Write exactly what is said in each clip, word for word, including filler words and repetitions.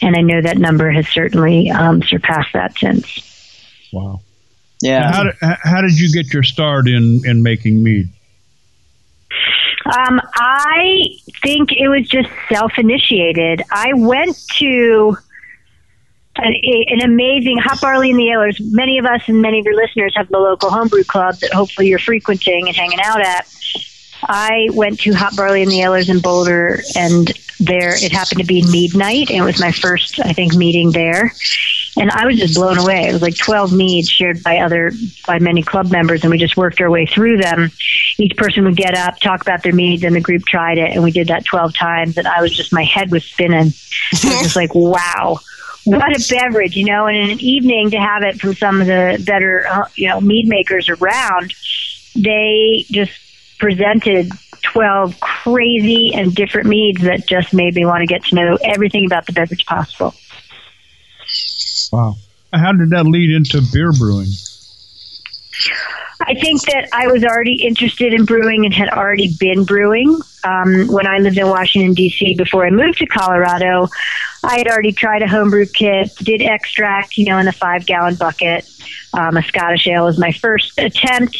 And I know that number has certainly um, surpassed that since. Wow. Yeah. How did, how did you get your start in, in making mead? Um, I think it was just self-initiated. I went to an, a, an amazing Hot Barley and the Ales. Many of us and many of your listeners have the local homebrew club that hopefully you're frequenting and hanging out at. I went to Hot Barley and the Ales in Boulder, and there it happened to be mead night, and it was my first, I think, meeting there. And I was just blown away. It was like twelve meads shared by other, by many club members, and we just worked our way through them. Each person would get up, talk about their meads, and the group tried it, and we did that twelve times, and I was just, my head was spinning. I was just like, wow, what a beverage, you know, and in an evening to have it from some of the better, you know, mead makers around, they just presented twelve crazy and different meads that just made me want to get to know everything about the beverage possible. Wow. How did that lead into beer brewing? I think that I was already interested in brewing and had already been brewing. Um, when I lived in Washington, D C, before I moved to Colorado, I had already tried a homebrew kit, did extract, you know, in a five-gallon bucket. Um, a Scottish ale was my first attempt,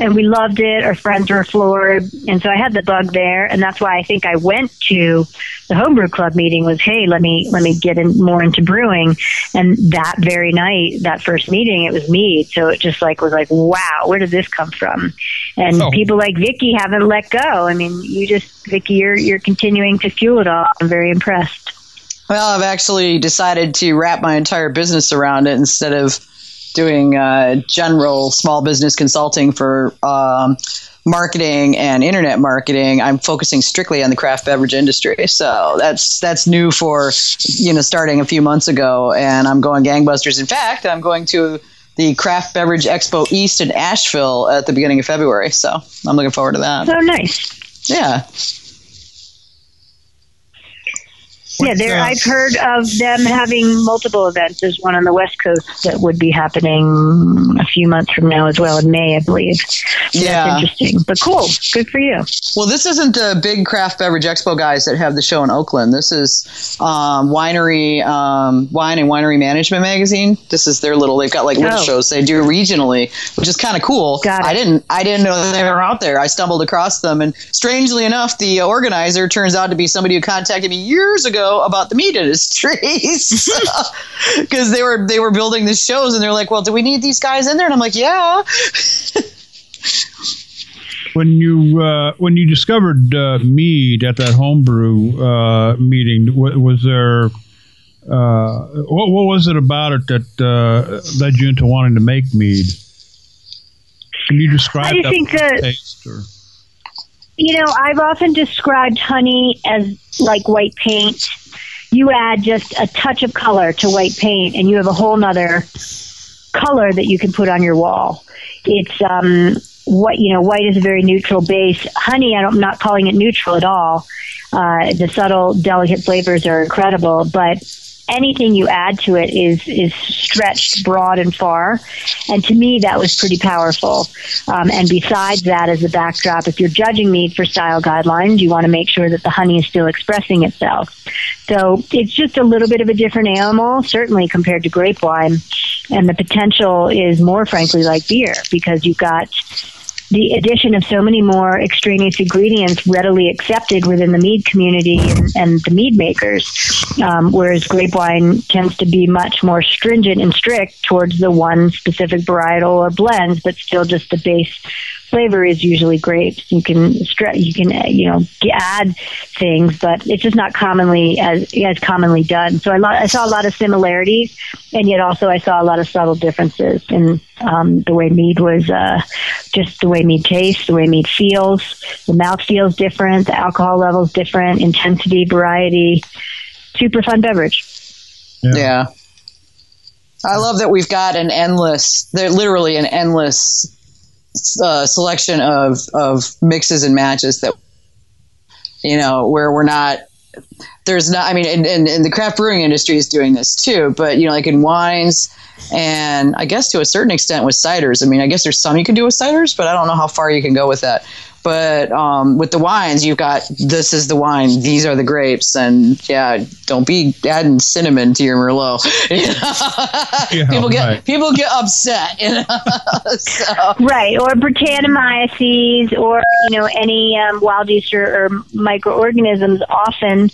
and we loved it. Our friends were floored, and so I had the bug there, and that's why I think I went to the homebrew club meeting was, hey, let me let me get in more into brewing. And that very night, that first meeting, it was mead. So it just like was like, wow, where did this come from? And oh. people like Vicki haven't let go. I mean, you just, Vicki, you're you're continuing to fuel it all. I'm very impressed. Well, I've actually decided to wrap my entire business around it instead of doing uh, general small business consulting for um, marketing and internet marketing. I'm focusing strictly on the craft beverage industry. So that's that's new for, you know, starting a few months ago, and I'm going gangbusters. In fact, I'm going to the Craft Beverage Expo East in Asheville at the beginning of February. So I'm looking forward to that. Oh, nice. Yeah. Yeah, there. I've heard of them having multiple events. There's one on the West Coast that would be happening a few months from now as well, in May, I believe. So yeah. That's interesting. But cool. Good for you. Well, this isn't the big Craft Beverage Expo guys that have the show in Oakland. This is um, Winery, um, Wine and Winery Management Magazine. This is their little, they've got like little oh. shows they do regionally, which is kind of cool. Got it. I didn't, I didn't know that they were out there. I stumbled across them. And strangely enough, the organizer turns out to be somebody who contacted me years ago about the meat industry, because they were they were building the shows, and they're like, well, do we need these guys in there? And I'm like, yeah. When you uh, when you discovered uh, mead at that homebrew uh, meeting, w- was there uh, what, what was it about it that uh, led you into wanting to make mead? Can you describe that think that- taste? Or? You know, I've often described honey as like white paint. You add just a touch of color to white paint, and you have a whole nother color that you can put on your wall. It's um, what you know. White is a very neutral base. Honey, I don't, I'm not calling it neutral at all. Uh, the subtle, delicate flavors are incredible, but anything you add to it is is stretched broad and far, and to me that was pretty powerful. Um, and besides that, as a backdrop, if you're judging mead for style guidelines, you want to make sure that the honey is still expressing itself. So it's just a little bit of a different animal, certainly compared to grape wine, and the potential is more, frankly, like beer, because you've got the addition of so many more extraneous ingredients readily accepted within the mead community and, and the mead makers, um, whereas grape wine tends to be much more stringent and strict towards the one specific varietal or blend, but still just the base flavor is usually grapes. You can stre- you can you know add things, but it's just not commonly as as commonly done. So I, lo- I saw a lot of similarities, and yet also I saw a lot of subtle differences in um, the way mead was uh, just the way. Mead tastes, the way mead feels, the mouth feels different, the alcohol level's different, intensity, variety. Super fun beverage. Yeah. yeah. I love that we've got an endless, they're literally an endless uh, selection of, of mixes and matches that, you know, where we're not, there's not, I mean, and, and, and the craft brewing industry is doing this too, but, you know, like in wines, and I guess to a certain extent with ciders. I mean, I guess there's some you can do with ciders, but I don't know how far you can go with that. But um, with the wines, you've got, this is the wine, these are the grapes, and yeah, don't be adding cinnamon to your Merlot. You know? Yeah, people get right. people get upset, you know? So. Right, or Britannomyces, or you know, any um, wild yeast or, or microorganisms. Often,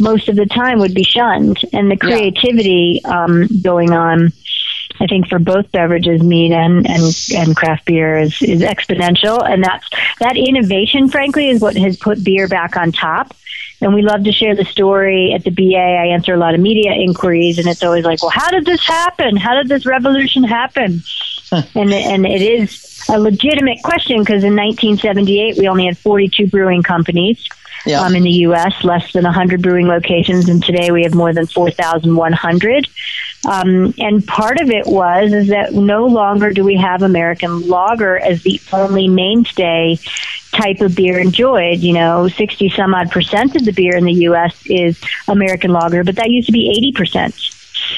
most of the time, would be shunned, and the creativity yeah. um, going on. I think for both beverages, mead and, and, and craft beer, is, is exponential. And that's, that innovation, frankly, is what has put beer back on top. And we love to share the story at the B A. I answer a lot of media inquiries, and it's always like, well, how did this happen? How did this revolution happen? and and it is a legitimate question, because in nineteen seventy-eight, we only had forty-two brewing companies. Yeah. Um, in the U S, less than one hundred brewing locations, and today we have more than four thousand one hundred. Um, and part of it was is that no longer do we have American lager as the only mainstay type of beer enjoyed. You know, sixty some odd percent of the beer in the U S is American lager, but that used to be eighty percent.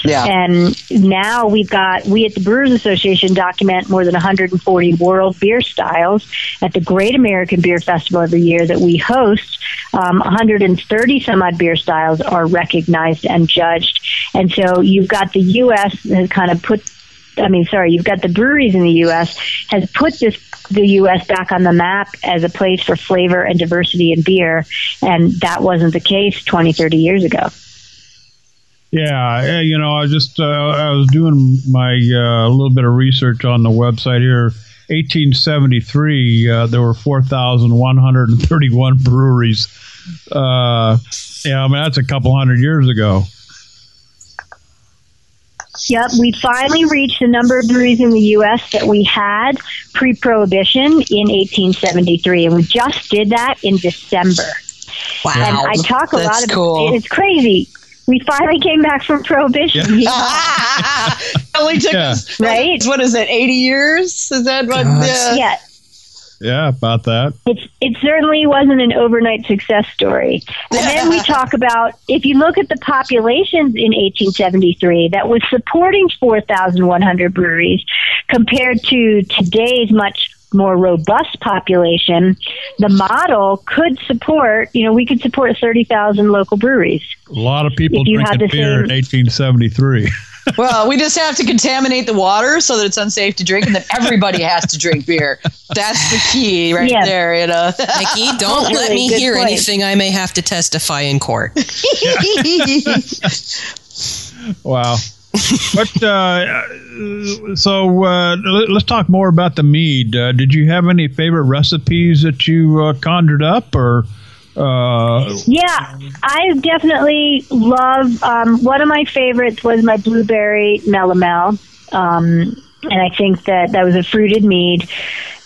Yeah. And now we've got, we at the Brewers Association document more than one hundred forty world beer styles at the Great American Beer Festival every year that we host. Um, one hundred thirty some odd beer styles are recognized and judged. And so you've got the U S has kind of put, I mean, sorry, you've got the breweries in the U S has put this, the U S back on the map as a place for flavor and diversity in beer. And that wasn't the case twenty, thirty years ago. Yeah, you know, I just uh, I was doing my uh, little bit of research on the website here. eighteen seventy-three, uh, there were four thousand one hundred thirty-one breweries. Uh, yeah, I mean, that's a couple hundred years ago. Yep, we finally reached the number of breweries in the U S that we had pre-Prohibition in eighteen seventy-three, and we just did that in December. Wow, and I talk a that's lot about cool. It's crazy. We finally came back from Prohibition. Yeah. Only took yeah. us, right? What is it? Eighty years? Is that what? Uh, yeah. Yeah, about that. It's, it certainly wasn't an overnight success story. And then we talk about, if you look at the populations in eighteen seventy-three that was supporting four thousand one hundred breweries compared to today's much more robust population, the model could support, you know, we could support thirty thousand local breweries. A lot of people drinking beer in eighteen seventy-three. Well, we just have to contaminate the water so that it's unsafe to drink, and then everybody has to drink beer. That's the key right yeah. there, you know. Nikki, don't really let me hear point. anything I may have to testify in court. Wow. But uh, so uh, let's talk more about the mead. Uh, did you have any favorite recipes that you uh, conjured up, or? Uh, yeah, I definitely love. Um, one of my favorites was my blueberry Melomel, um, and I think that that was a fruited mead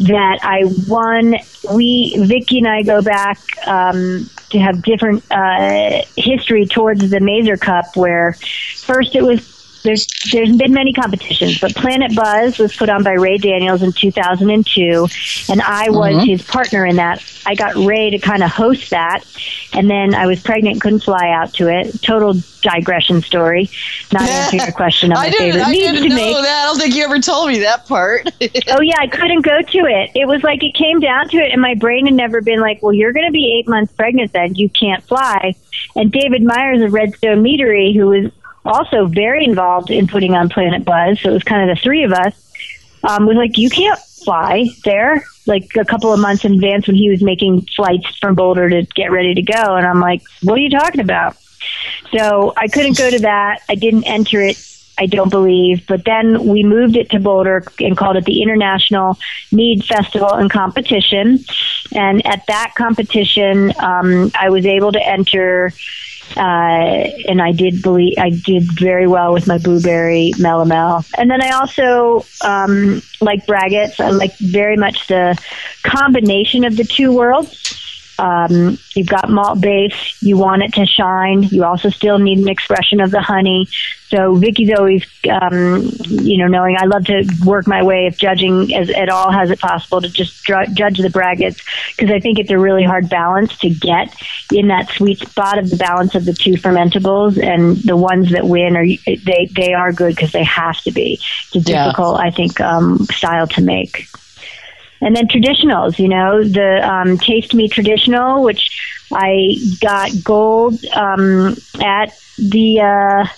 that I won. We Vicki and I go back um, to have different uh, history towards the Mazer Cup, where first it was. There's there's been many competitions, but Planet Buzz was put on by Ray Daniels in two thousand two, and I was mm-hmm. his partner in that. I got Ray to kind of host that, and then I was pregnant, couldn't fly out to it. Total digression story. Not answering your question on my I favorite I mead didn't to know make. That. I don't think you ever told me that part. Oh, yeah, I couldn't go to it. It was like it came down to it, and my brain had never been like, well, you're going to be eight months pregnant then. You can't fly. And David Myers of Redstone Meadery, who was also very involved in putting on Planet Buzz, so it was kind of the three of us, um, was like, you can't fly there, like a couple of months in advance when he was making flights from Boulder to get ready to go. And I'm like, what are you talking about? So I couldn't go to that. I didn't enter it, I don't believe. But then we moved it to Boulder and called it the International Mead Festival and Competition. And at that competition, um, I was able to enter... Uh, and I did believe I did very well with my blueberry Melomel. And then I also um, like braggots. I like very much the combination of the two worlds. Um, you've got malt base. You want it to shine. You also still need an expression of the honey. So Vicki's always, um, you know, knowing I love to work my way, if judging as at all, has it possible to just dr- judge the braggots, because I think it's a really hard balance to get in that sweet spot of the balance of the two fermentables, and the ones that win are they they are good because they have to be. It's a difficult, yeah. I think, um, style to make. And then traditionals, you know, the um, Taste Me Traditional, which I got gold um, at the, uh,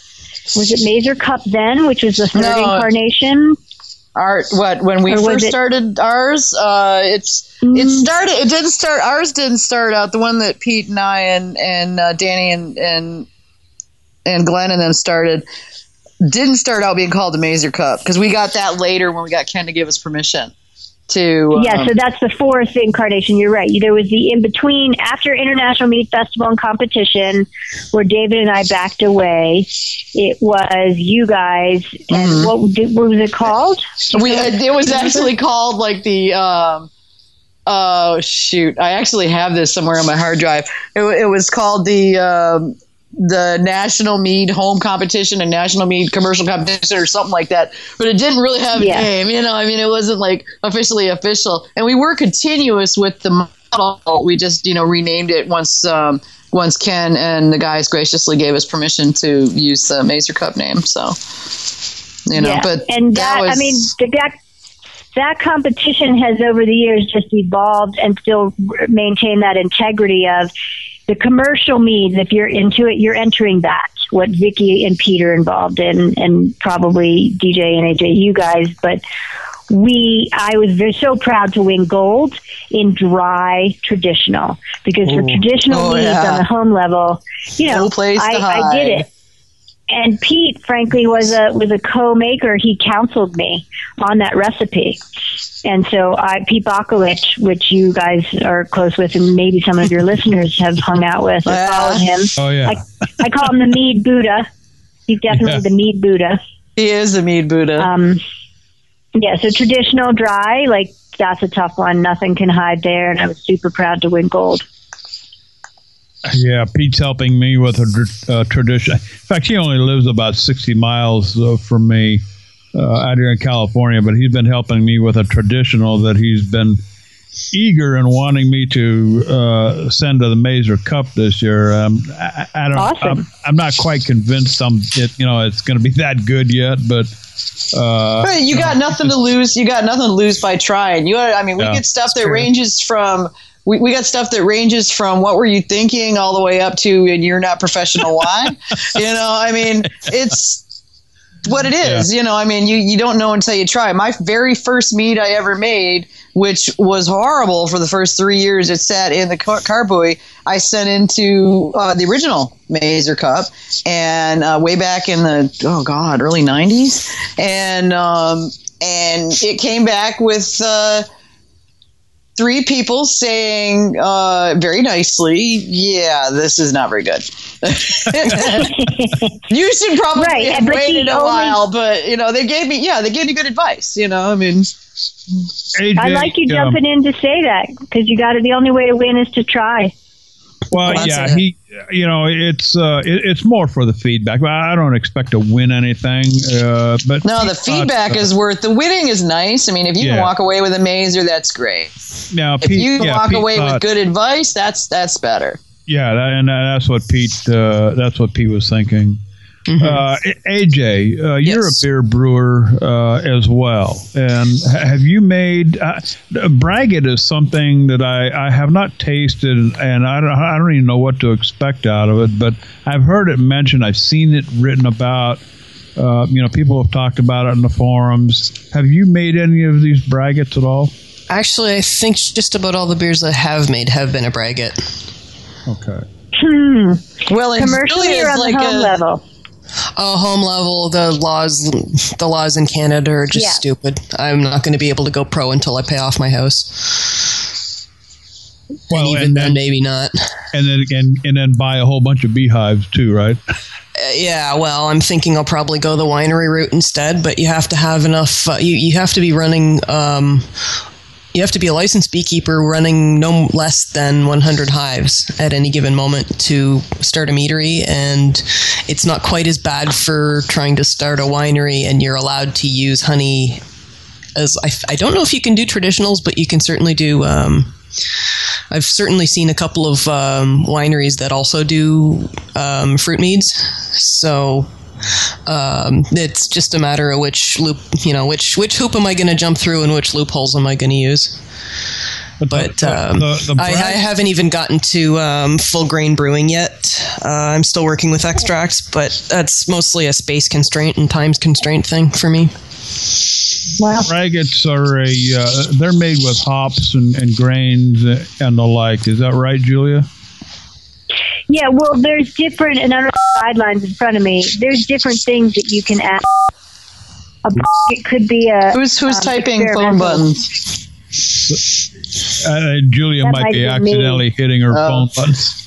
was it Mazer Cup then, which was the third no. incarnation? Our, what, when we first it, started ours, uh, it's it started, it didn't start, ours didn't start out, the one that Pete and I and, and uh, Danny and, and and Glenn and them started, didn't start out being called the Mazer Cup, because we got that later when we got Ken to give us permission to. Um, yeah, so that's the fourth incarnation, you're right. There was the in-between, after International Meat Festival and competition, where David and I backed away. It was you guys, and mm-hmm. what, did, what was it called? We, it was actually called like the, um, oh shoot, I actually have this somewhere on my hard drive. It, it was called the um, the National Mead Home Competition and National Mead Commercial Competition or something like that. But it didn't really have a yeah. name, you know, I mean, it wasn't like officially official. And we were continuous with the model. We just, you know, renamed it once um, Once Ken and the guys graciously gave us permission to use the Mazer Cup name, so you know. Yeah. But and that, that was, I mean, that that competition has over the years just evolved and still maintained that integrity of the commercial mead. If you're into it, you're entering that. What Vicki and Peter involved in, and probably D J and A J, you guys, but. We, I was very, so proud to win gold in dry traditional, because Ooh. for traditional oh, meads yeah. on the home level, you know, no place I, to hide. I did it. And Pete, frankly, was a was a co-maker. He counseled me on that recipe, and so I, Pete Bakowicz, which you guys are close with, and maybe some of your listeners have hung out with or yeah. followed him. Oh yeah, I, I call him the Mead Buddha. He's definitely yeah. the Mead Buddha. He is the Mead Buddha. Um. Yeah, so traditional dry, like, that's a tough one. Nothing can hide there, and I was super proud to win gold. Yeah, Pete's helping me with a uh, tradition. In fact, he only lives about sixty miles uh, from me uh, out here in California, but he's been helping me with a traditional that he's been eager and wanting me to uh, send to the Mazer Cup this year. Um, I, I don't, awesome. I'm, I'm not quite convinced I'm, it, you know, it's going to be that good yet, but... Uh, right, you got no, nothing just, to lose. You got nothing to lose by trying. You, I mean, we yeah, get stuff that true. ranges from. We, we got stuff that ranges from what were you thinking all the way up to, and you're not professional. Why? You know, I mean, it's what it is. Yeah. You know, I mean, you you don't know until you try. My very first mead I ever made, which was horrible for the first three years it sat in the car- carboy, I sent into uh, the original Mazer Cup, and uh, way back in the, oh God, early nineties. And um, and it came back with uh, three people saying uh, very nicely, yeah, this is not very good. You should probably right, have waited a only- while, but, you know, they gave me, yeah, they gave me good advice, you know, I mean... A J, I like you jumping um, in to say that, because you got it. The only way to win is to try. Well, well yeah, he, you know, it's uh, it, it's more for the feedback. I don't expect to win anything, uh, but no, the feedback uh, is worth. The winning is nice. I mean, if you yeah. can walk away with a Mazer, that's great. Now, if Pete, you can yeah, walk Pete away thought, with good advice, that's that's better. Yeah, that, and that's what Pete. Uh, that's what Pete was thinking. Mm-hmm. Uh, A J, uh, you're yes. a beer brewer uh, as well, and have you made uh, braggot is something that I, I have not tasted, and I don't I don't even know what to expect out of it. But I've heard it mentioned, I've seen it written about. Uh, you know, people have talked about it in the forums. Have you made any of these braggots at all? Actually, I think just about all the beers I have made have been a braggot. Okay. Hmm. Well, it's commercially really on like the home a, level. Oh, home level, the laws the laws in Canada are just yeah. stupid. I'm not going to be able to go pro until I pay off my house. Well, and even and then, then maybe not. And then and, and then buy a whole bunch of beehives too, right? Uh, yeah, well, I'm thinking I'll probably go the winery route instead, but you have to have enough, uh, you, you have to be running, um, you have to be a licensed beekeeper running no less than one hundred hives at any given moment to start a meadery, and it's not quite as bad for trying to start a winery, and you're allowed to use honey. As I, I don't know if you can do traditionals, but you can certainly do... Um, I've certainly seen a couple of um, wineries that also do um, fruit meads, so... Um, it's just a matter of which loop, you know, which which hoop am I going to jump through and which loopholes am I going to use? But um, the, the, the I, I haven't even gotten to um, full grain brewing yet. Uh, I'm still working with extracts, but that's mostly a space constraint and time constraint thing for me. Wow. Braggots are a, uh, they're made with hops and, and grains and the like. Is that right, Julia? Yeah, well, there's different, and I don't have guidelines in front of me. There's different things that you can add. A It could be a... Who's, who's um, typing phone buttons? Uh, Julia might, might be, be accidentally me. hitting her oh. phone buttons.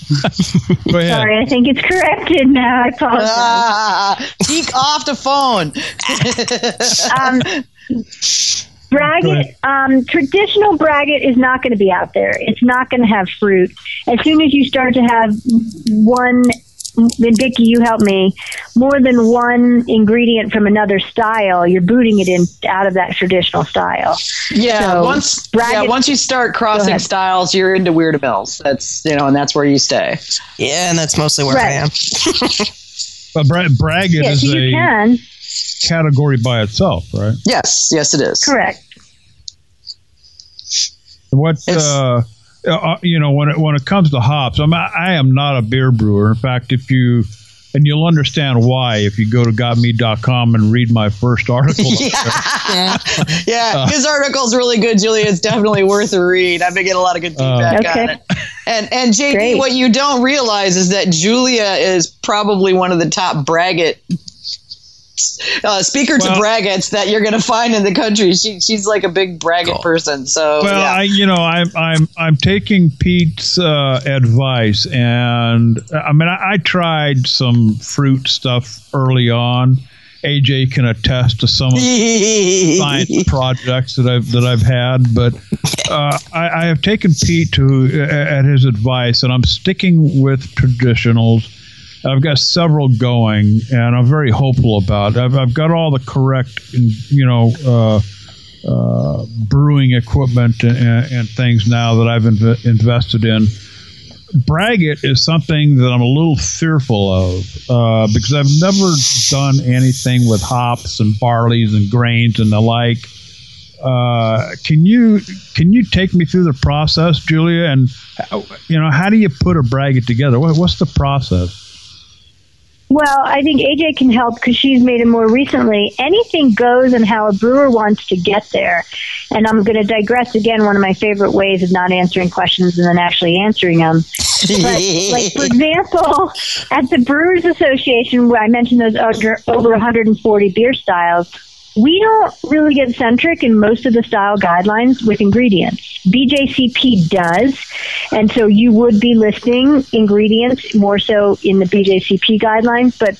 Go ahead. Sorry, I think it's corrected now. I apologize. Ah, take off the phone. um, braggot, um, traditional braggot is not going to be out there. It's not going to have fruit. As soon as you start to have one, and Vicki, you help me, more than one ingredient from another style, you're booting it in out of that traditional style. Yeah, so once braggot, yeah, once you start crossing styles, you're into weirdables. That's, you know, and that's where you stay. Yeah, and that's mostly where right. I am. But bra- braggot yeah, is so a can. category by itself, right? Yes, yes, it is. Correct. What? Uh, you know, when it, when it comes to hops, I'm, I am not a beer brewer. In fact, if you, and you'll understand why if you go to got mead dot com and read my first article. yeah, yeah. Uh, his article's really good, Julia. It's definitely worth a read. I've been getting a lot of good feedback uh, okay. on it. And and J D, Great. What you don't realize is that Julia is probably one of the top braggot Uh, speakers well, of braggots that you're going to find in the country. She, she's like a big braggot cool. person. So, well, yeah. I, you know, I'm I'm I'm taking Pete's uh, advice, and I mean, I, I tried some fruit stuff early on. A J can attest to some of the science projects that I've that I've had, but uh, I, I have taken Pete to at his advice, and I'm sticking with traditionals. I've got several going, and I'm very hopeful about it. I've, I've got all the correct, you know, uh, uh, brewing equipment and, and things now that I've inv- invested in. Braggot is something that I'm a little fearful of uh, because I've never done anything with hops and barleys and grains and the like. Uh, can you can you take me through the process, Julia? And you know, how do you put a braggot together? What, what's the process? Well, I think A J can help because she's made it more recently. Anything goes and how a brewer wants to get there. And I'm going to digress again, one of my favorite ways of not answering questions and then actually answering them. But, like, for example, at the Brewers Association, where I mentioned those over one hundred forty beer styles, we don't really get centric in most of the style guidelines with ingredients. B J C P does, and so you would be listing ingredients more so in the B J C P guidelines, but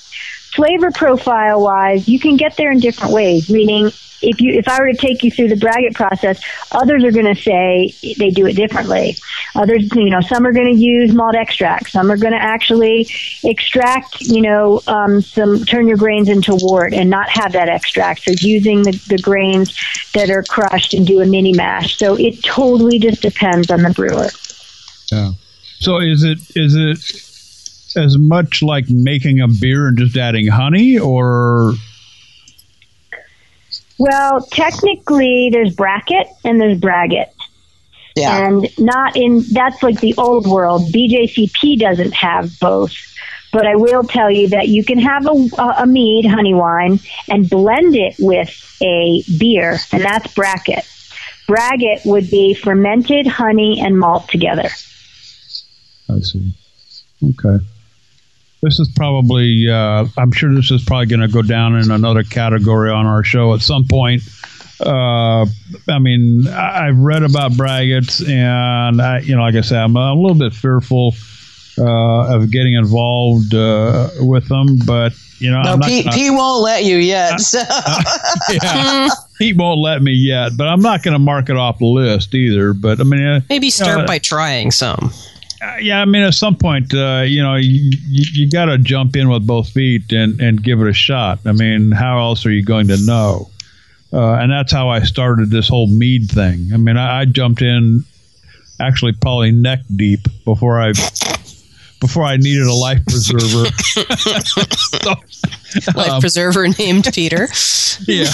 flavor profile-wise, you can get there in different ways, meaning if you, if I were to take you through the braggot process, others are going to say they do it differently. Others, you know, some are going to use malt extract. Some are going to actually extract, you know, um, some, turn your grains into wort and not have that extract. So using the, the grains that are crushed and do a mini mash. So it totally just depends on the brewer. Yeah. So is it, is it as much like making a beer and just adding honey, or... Well, technically, there's bracket and there's braggot. Yeah. And not in, that's like the old world. B J C P doesn't have both. But I will tell you that you can have a, a mead, honey wine, and blend it with a beer, and that's bracket. Braggot would be fermented honey and malt together. I see. Okay. This is probably, uh, I'm sure this is probably going to go down in another category on our show at some point. Uh, I mean, I, I've read about braggots, and, I, you know, like I said, I'm a little bit fearful uh, of getting involved uh, with them, but, you know. No, I'm not, Pete, I, Pete won't let you yet. I, so. yeah, Pete won't let me yet, but I'm not going to mark it off the list either. But, I mean, maybe start know, by trying some. Uh, yeah, I mean, at some point, uh, you know, you, you, you got to jump in with both feet and, and give it a shot. I mean, how else are you going to know? Uh, and that's how I started this whole mead thing. I mean, I, I jumped in actually probably neck deep before I before I needed a life preserver. so, life um, preserver named Peter. Yeah.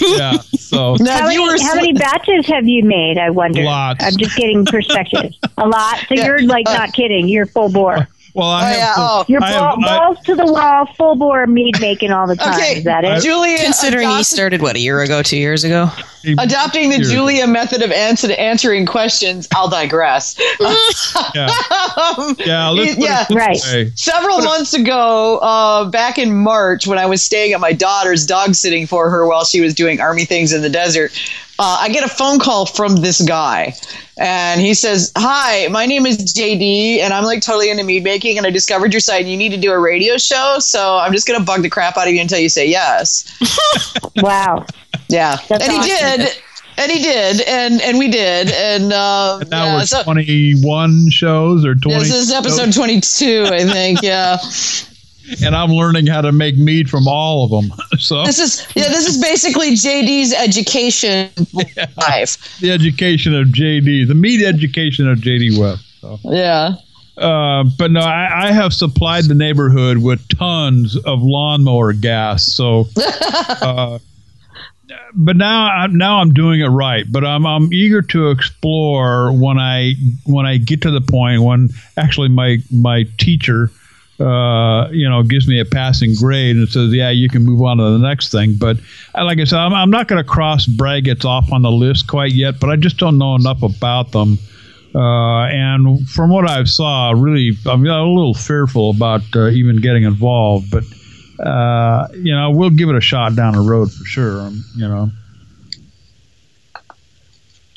Yeah. So now, how, many, were, how many batches have you made, I wonder? Lots. I'm just getting perspective. A lot. So yeah. You're like not kidding. You're full bore. Well, I oh, have yeah. full, oh. You're I have, balls I, to the wall, full bore mead making all the time. Okay. Is that it? I, Julia, considering adopted, he started, what, a year ago, two years ago? Adopting the Julia method of answer, answering questions, I'll digress. yeah. yeah, let's, yeah. Let's, right. Let's Several months ago, uh, back in March, when I was staying at my daughter's, dog sitting for her while she was doing army things in the desert, uh, I get a phone call from this guy. And he says, hi, my name is J D, and I'm like totally into mead making, and I discovered your site, and you need to do a radio show, so I'm just going to bug the crap out of you until you say yes. Wow. Yeah. That's and awesome. He did. And he did, and, and we did, and uh, and that yeah, was so, twenty-one shows or twenty. This is episode twenty-two, I think. Yeah. And I'm learning how to make mead from all of them. So this is yeah, this is basically J D's education yeah, life. The education of J D, the mead education of J D West. So. Yeah. Uh, but no, I, I have supplied the neighborhood with tons of lawnmower gas. So. Uh, But now, I'm, now I'm doing it right. But I'm I'm eager to explore when I when I get to the point when actually my my teacher, uh, you know, gives me a passing grade and says, yeah, you can move on to the next thing. But like I said, I'm, I'm not going to cross brag it's off on the list quite yet. But I just don't know enough about them. Uh, and from what I've saw, really, I'm a little fearful about uh, even getting involved. But Uh, you know, we'll give it a shot down the road for sure. Um, you know,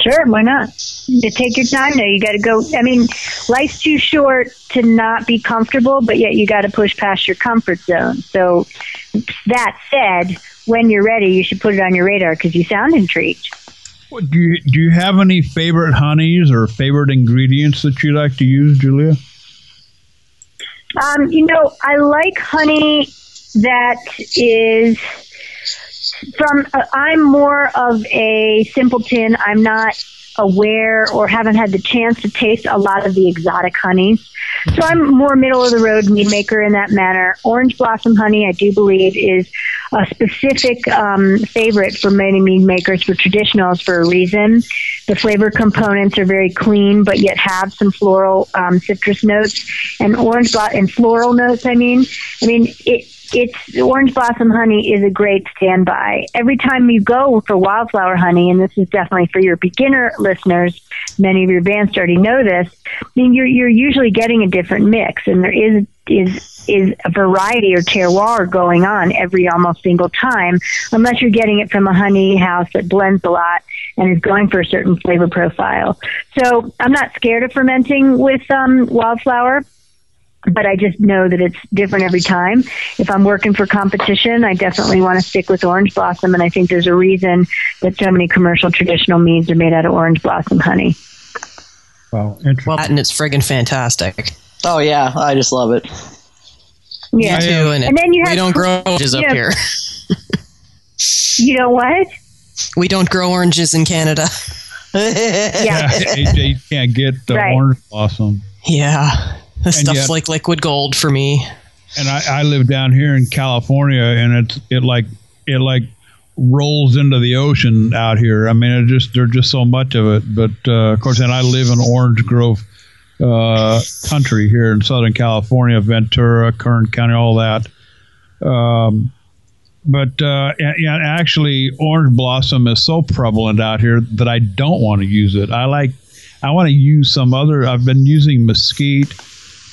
sure, why not? You take your time though. You got to go. I mean, life's too short to not be comfortable, but yet you got to push past your comfort zone. So that said, when you're ready, you should put it on your radar because you sound intrigued. Well, do you, do you have any favorite honeys or favorite ingredients that you like to use, Julia? Um, you know, I like honey. That is from, uh, I'm more of a simpleton. I'm not aware or haven't had the chance to taste a lot of the exotic honeys. So I'm more middle of the road mead maker in that manner. Orange blossom honey, I do believe, is a specific um, favorite for many mead makers for traditionals for a reason. The flavor components are very clean, but yet have some floral um, citrus notes and orange blo- and floral notes. I mean, I mean it. It's orange blossom honey is a great standby. Every time you go for wildflower honey, and this is definitely for your beginner listeners, many of your bands already know this. I mean, you're you're usually getting a different mix, and there is is is a variety or terroir going on every almost single time, unless you're getting it from a honey house that blends a lot and is going for a certain flavor profile. So I'm not scared of fermenting with um, wildflower. But I just know that it's different every time. If I'm working for competition, I definitely want to stick with orange blossom. And I think there's a reason that so many commercial traditional meads are made out of orange blossom honey. Wow. And it's friggin' fantastic. Oh, yeah. I just love it. Yeah. Me too. And, and then you have we don't grow oranges up know, here. You know what? We don't grow oranges in Canada. Yeah. Yeah. You can't get the right. Orange blossom. Yeah. The stuff's yet, like liquid gold for me. And I, I live down here in California, and it's it like it like rolls into the ocean out here. I mean, it just there's just so much of it. But uh, of course, and I live in Orange Grove uh, country here in Southern California, Ventura, Kern County, all that. Um, but uh, and, and actually, orange blossom is so prevalent out here that I don't want to use it. I like I want to use some other. I've been using mesquite.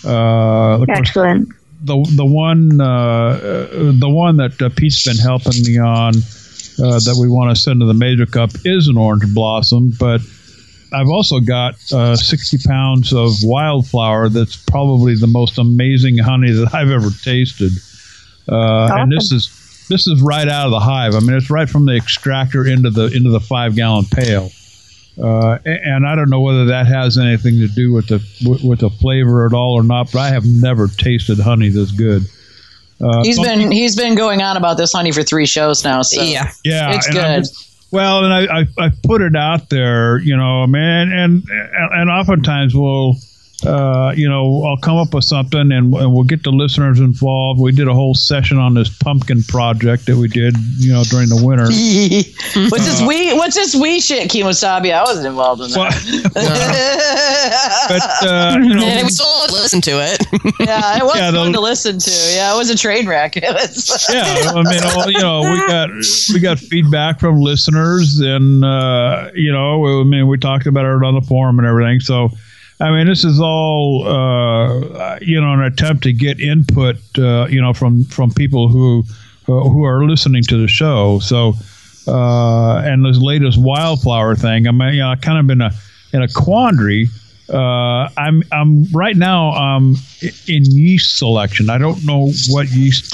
Uh, Excellent. The the one uh, the one that uh, Pete's been helping me on uh, that we want to send to the Mazer Cup is an orange blossom, but I've also got uh, sixty pounds of wildflower. That's probably the most amazing honey that I've ever tasted. Uh, awesome. And this is this is right out of the hive. I mean, it's right from the extractor into the into the five gallon pail. Uh, and I don't know whether that has anything to do with the with the flavor at all or not, but I have never tasted honey this good. Uh, he's been he's been going on about this honey for three shows now. So yeah, yeah, it's good. Just, well, and I, I I put it out there, you know, man, and and, and oftentimes we'll uh, you know, I'll come up with something, and, and we'll get the listeners involved. We did a whole session on this pumpkin project that we did, you know, during the winter. What's this uh, we? What's this we shit, Kemosabe? I wasn't involved in that. But uh, you know, yeah, it was all to listen to it. Yeah, it was yeah, the, fun to listen to. Yeah, it was a train wreck. It was yeah, I mean, all, you know, we got we got feedback from listeners, and uh, you know, I mean, we talked about it on the forum and everything, so. I mean, this is all, uh, you know, an attempt to get input, uh, you know, from, from people who uh, who are listening to the show. So, uh, and this latest wildflower thing, I mean, you know, I kind of been a, in a quandary. Uh, I'm I'm right now um in yeast selection. I don't know what yeast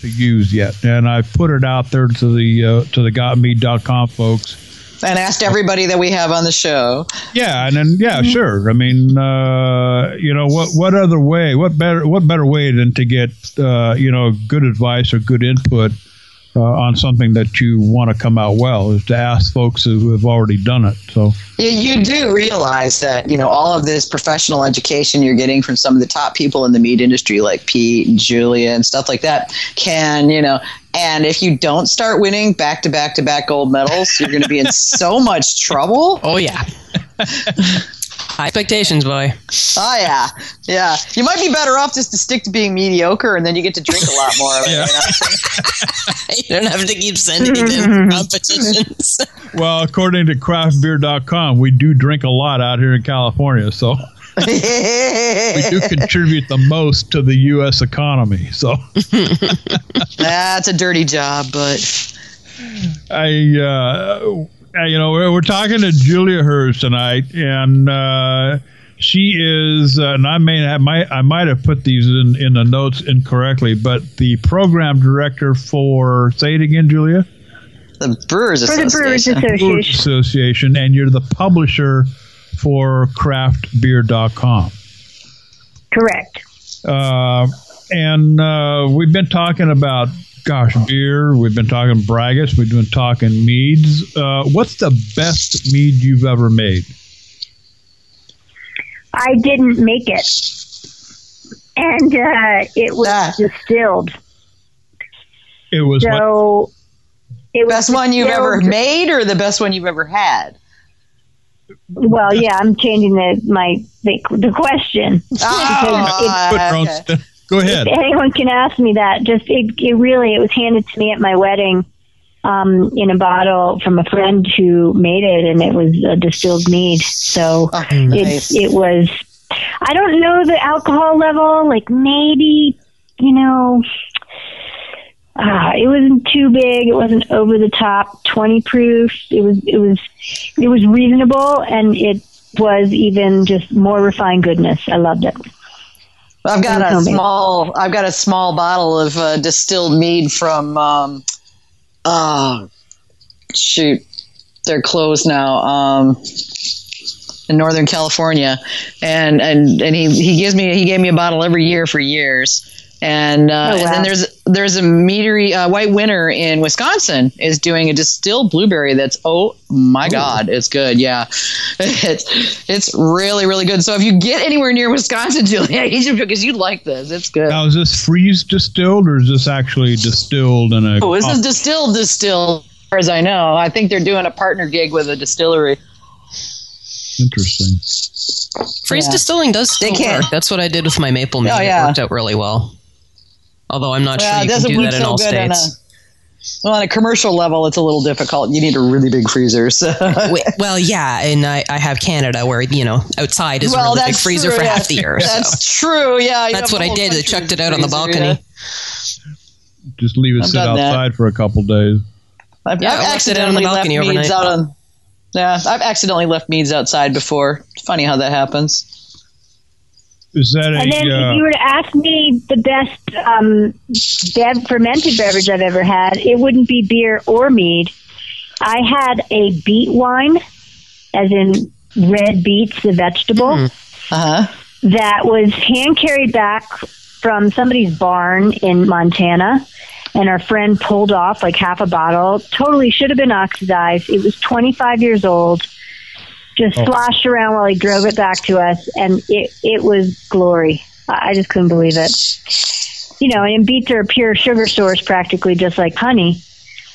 to use yet, and I put it out there to the uh, to the got mead dot com folks. And asked everybody that we have on the show. Yeah, and then yeah, sure. I mean, uh, you know, what what other way? What better? What better way than to get uh, you know, good advice or good input uh, on something that you want to come out well is to ask folks who have already done it. So yeah, you do realize that, you know, all of this professional education you're getting from some of the top people in the meat industry, like Pete and Julia and stuff like that, can you know. And if you don't start winning back to back to back gold medals, you're going to be in so much trouble. Oh, yeah. High expectations, boy. Oh, yeah. Yeah. You might be better off just to stick to being mediocre, and then you get to drink a lot more of it. Yeah. You, know? You don't have to keep sending you to competitions. Well, according to craft beer dot com, we do drink a lot out here in California, so. We do contribute the most to the U S economy, so that's a dirty job. But I, uh, I, you know, we're, we're talking to Julia Herz tonight, and uh, she is, uh, and I may have, my, I might have put these in, in the notes incorrectly, but the program director for, say it again, Julia, the Brewers Association, for the Brewers Association, Brewers Association, and you're the publisher for craft beer dot com. Correct. Uh, and uh, we've been talking about, gosh, beer. We've been talking braggots. We've been talking meads. Uh, what's the best mead you've ever made? I didn't make it. And uh, it was ah. distilled. It was so. What? It was best distilled. One you've ever made, or the best one you've ever had? Well, yeah, I'm changing the my the, the question. Oh, it, okay. Go ahead. Anyone can ask me that. Just it, it really it was handed to me at my wedding, um, in a bottle from a friend who made it, and it was a distilled mead. So oh, nice. it it was. I don't know the alcohol level. Like maybe you know, uh, it wasn't too big. It wasn't over the top. twenty proof. It was. It was. It was reasonable, and it was even just more refined goodness. I loved it. Well, I've got a small, I've got a small bottle of uh, distilled mead from, um, uh, shoot, they're closed now, um, in Northern California, and and and he he gives me he gave me a bottle every year for years. And, uh, oh, wow. and then there's there's a meadery, uh, White Winter in Wisconsin is doing a distilled blueberry that's, oh, my Ooh. God, it's good. Yeah, it's it's really, really good. So if you get anywhere near Wisconsin, Julia, because you'd like this. It's good. Now, is this freeze distilled, or is this actually distilled in a... Oh, this is distilled distilled, as far as I know. I think they're doing a partner gig with a distillery. Interesting. Freeze yeah. distilling does still work. That's what I did with my maple mead. Oh, yeah. It worked out really well. Although I'm not yeah, sure you doesn't can do that in all states. On a, well, on a commercial level, it's a little difficult. You need a really big freezer. So. Well, yeah, and I, I have Canada where, you know, outside is well, a really big freezer true, for yeah. half the year. That's so. True, yeah. That's what I did. I chucked it out freezer, on the balcony. Yeah. Just leave it I've sit outside that. For a couple days. I've, yeah, I've accidentally left meads out on, yeah, I've accidentally left meads outside before. It's funny how that happens. Is that and a, then uh, if you were to ask me the best um, bev- fermented beverage I've ever had, it wouldn't be beer or mead. I had a beet wine, as in red beets, the vegetable, mm-hmm. uh-huh. that was hand-carried back from somebody's barn in Montana, and our friend pulled off like half a bottle. Totally should have been oxidized. It was twenty-five years old. just oh. sloshed around while he drove it back to us, and it, it was glory. I just couldn't believe it. You know, and beets are a pure sugar source, practically just like honey.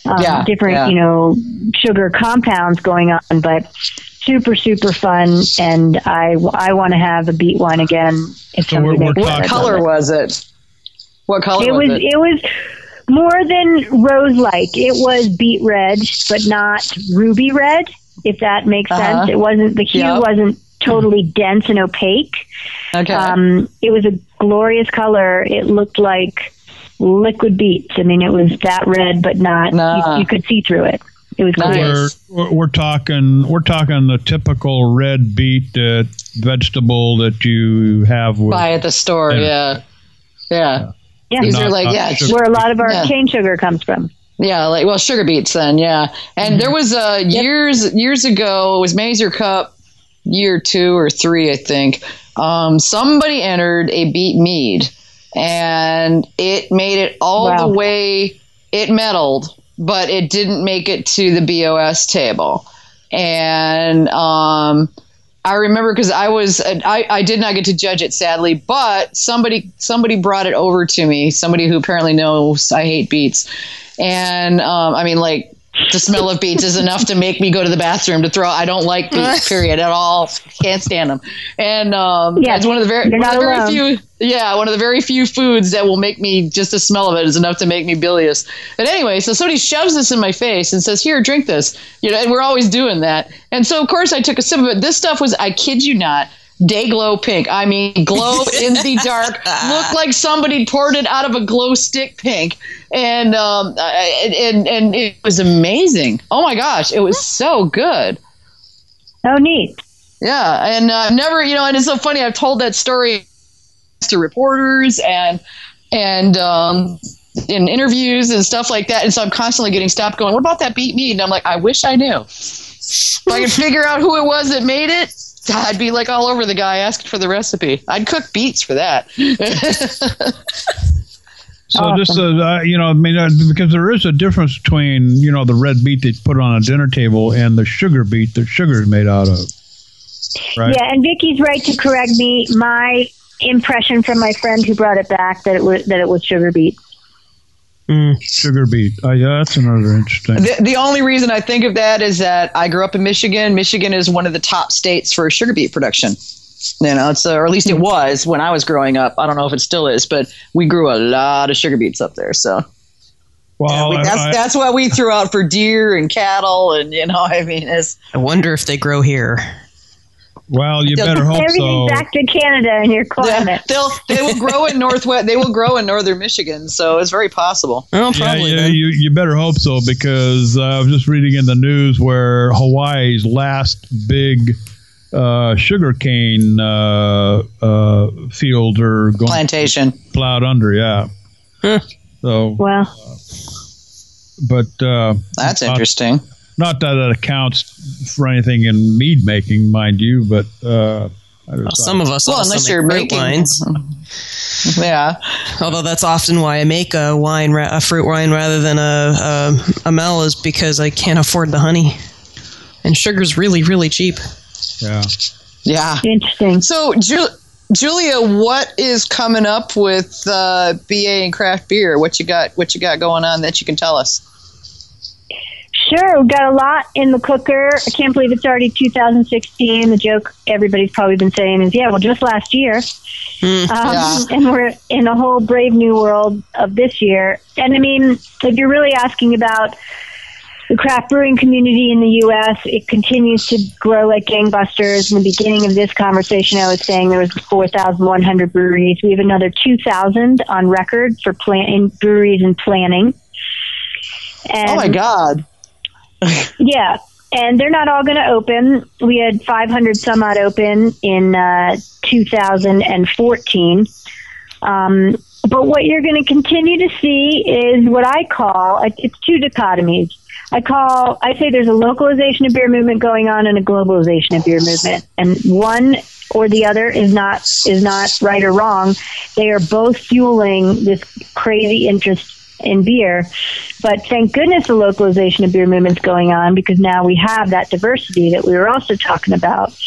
Um, yeah, different, yeah. you know, sugar compounds going on, but super, super fun. And I, I want to have a beet wine again. If so we're, we're what color was it? What color it was, was it? It was more than rose-like. It was beet red, but not ruby red, if that makes uh-huh. sense. It wasn't, the hue yep. wasn't totally dense and opaque. Okay. Um, it was a glorious color. It looked like liquid beets. I mean, it was that red, but not nah. you, you could see through it. It was nice. We're, we're talking we're talking the typical red beet uh, vegetable that you have with, buy at the store. Yeah, yeah, yeah. These are like yeah, where a lot of our yeah. cane sugar comes from. Yeah, like well, sugar beets then. Yeah, and mm-hmm. there was a uh, years years ago it was Mazer Cup year two or three, I think. Um, somebody entered a beet mead. And it made it all wow. the way, it medaled, but it didn't make it to the B O S table. And um, I remember because I was, I, I did not get to judge it, sadly, but somebody somebody brought it over to me, somebody who apparently knows I hate beets. And um, I mean, like, the smell of beets is enough to make me go to the bathroom to throw. I don't like beets, period, at all. Can't stand them. And um, yeah, it's one of the very, one of the very few. Yeah, one of the very few foods that will make me, just the smell of it is enough to make me bilious. But anyway, so somebody shoves this in my face and says, "Here, drink this." You know, and we're always doing that. And so, of course, I took a sip of it. This stuff was, I kid you not, day glow pink. I mean, glow in the dark. Looked like somebody poured it out of a glow stick pink. And um, and and it was amazing. Oh my gosh, it was so good. So neat. Yeah, and I've uh, never, you know, and it's so funny. I've told that story to reporters and and um, in interviews and stuff like that. And so I'm constantly getting stopped, going, "What about that beet mead?" And I'm like, "I wish I knew. If I could figure out who it was that made it, I'd be like all over the guy asking for the recipe. I'd cook beets for that." So awesome. This is, uh, you know, I mean, uh, because there is a difference between, you know, the red beet that's put on a dinner table and the sugar beet that sugar is made out of. Right? Yeah, and Vicki's right to correct me. My impression from my friend who brought it back that it was that it was sugar beet. Mm, sugar beet. Uh, yeah, that's another interesting. The, the only reason I think of that is that I grew up in Michigan. Michigan is one of the top states for sugar beet production. You know, it's uh, or at least it was when I was growing up. I don't know if it still is, but we grew a lot of sugar beets up there. So, well, yeah, we, that's I, that's what we threw out for deer and cattle, and you know, I mean, it's, I wonder if they grow here. Well, you better hope everything so. Everything back to Canada in your climate. Yeah, they they will grow in northwest. They will grow in northern Michigan, so it's very possible. Well, probably. Yeah, yeah, you you better hope so, because uh, I was just reading in the news where Hawaii's last big uh, sugarcane uh, uh, fields are going plantation plowed under. Yeah. Huh. So. Well. Uh, but uh, that's interesting. Not, Not that it accounts for anything in mead making, mind you, but uh, I well, some of us well, also unless make you're fruit making wines. Yeah, although that's often why I make a wine, a fruit wine, rather than a a, a mel, is because I can't afford the honey, and sugar's really, really cheap. Yeah, yeah, interesting. So, Ju- Julia, what is coming up with uh, B A and craft beer? What you got? What you got going on that you can tell us? Sure, we've got a lot in the cooker. I can't believe it's already two thousand sixteen. The joke everybody's probably been saying is, yeah, well, just last year. Mm, um, yeah. And we're in a whole brave new world of this year. And, I mean, if you're really asking about the craft brewing community in the U S, it continues to grow like gangbusters. In the beginning of this conversation, I was saying there was four thousand one hundred breweries. We have another two thousand on record for plan- in breweries and planning. And oh, my God. Yeah, and they're not all going to open. We had five hundred some odd open in uh, two thousand fourteen. Um, but what you're going to continue to see is what I call, it's two dichotomies. I call, I say there's a localization of beer movement going on and a globalization of beer movement. And one or the other is not is not right or wrong. They are both fueling this crazy interest in beer. But thank goodness the localization of beer movement's going on, because now we have that diversity that we were also talking about.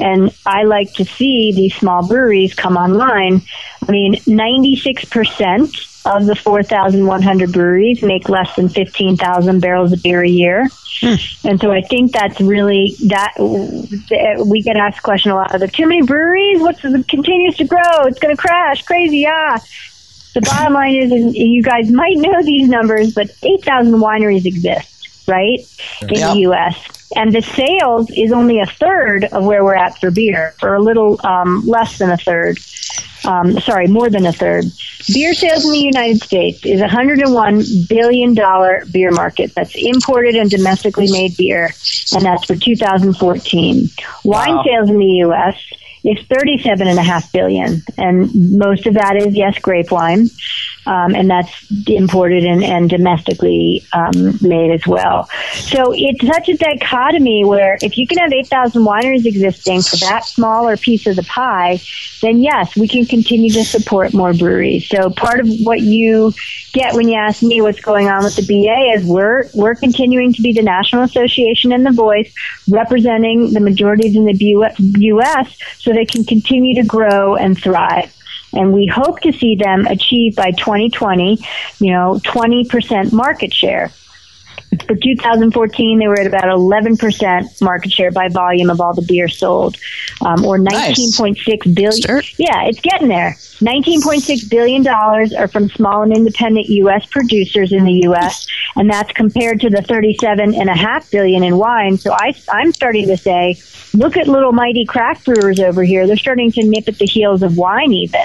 And I like to see these small breweries come online. I mean, ninety-six percent of the four thousand one hundred breweries make less than fifteen thousand barrels of beer a year. Mm. And so I think that's really, that we get asked the question a lot of, the too many breweries, what's the, continues to grow, it's going to crash, crazy, yeah. The bottom line is, and you guys might know these numbers, but eight thousand wineries exist, right, in yep. the U S And the sales is only a third of where we're at for beer, or a little um, less than a third. Um, sorry, more than a third. Beer sales in the United States is a one hundred one billion dollars beer market. That's imported and domestically made beer, and that's for two thousand fourteen. Wine wow. sales in the U S is thirty-seven point five billion dollars, and most of that is, yes, grape wine, um, and that's imported and, and domestically um, made as well. So it's such a dichotomy where if you can have eight thousand wineries existing for that smaller piece of the pie, then yes, we can continue to support more breweries. So part of what you get when you ask me what's going on with the B A is we're we're continuing to be the National Association and the voice representing the majorities in the U S so they can continue to grow and thrive. And we hope to see them achieve by twenty twenty, you know, twenty percent market share. For two thousand fourteen, they were at about eleven percent market share by volume of all the beer sold, um, or nineteen point six billion dollars. Sure. Yeah, it's getting there. nineteen point six billion dollars are from small and independent U S producers in the U S, and that's compared to the thirty-seven point five billion dollars in wine. So I, I'm starting to say, look at little mighty craft brewers over here. They're starting to nip at the heels of wine even.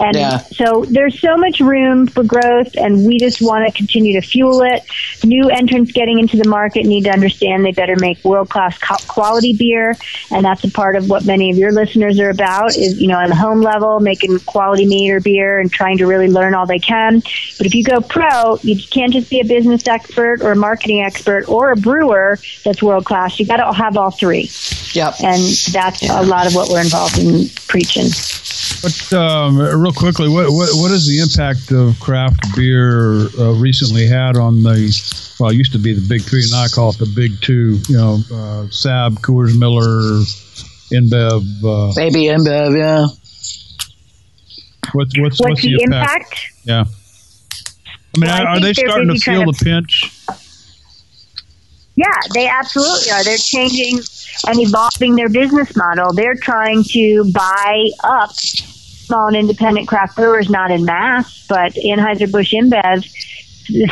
And yeah. so there's so much room for growth, and we just want to continue to fuel it. New entrants getting into the market need to understand they better make world-class quality beer, and that's a part of what many of your listeners are about, is, you know, on the home level, making quality mead or beer and trying to really learn all they can. But if you go pro, you can't just be a business expert or a marketing expert or a brewer that's world-class. You got to have all three. Yep. And that's yeah. a lot of what we're involved in preaching. But um, real quickly, what what what is the impact of craft beer uh, recently had on the, well, it used to be the big three, and I call it the big two, you know, uh, Sab, Coors, Miller, InBev. Uh, Baby InBev, yeah. What, what's, what's what's the impact? impact? Yeah. I mean, well, I are they starting to feel the pinch? Yeah, they absolutely are. They're changing and evolving their business model. They're trying to buy up small and independent craft brewers, not in mass, but Anheuser-Busch InBev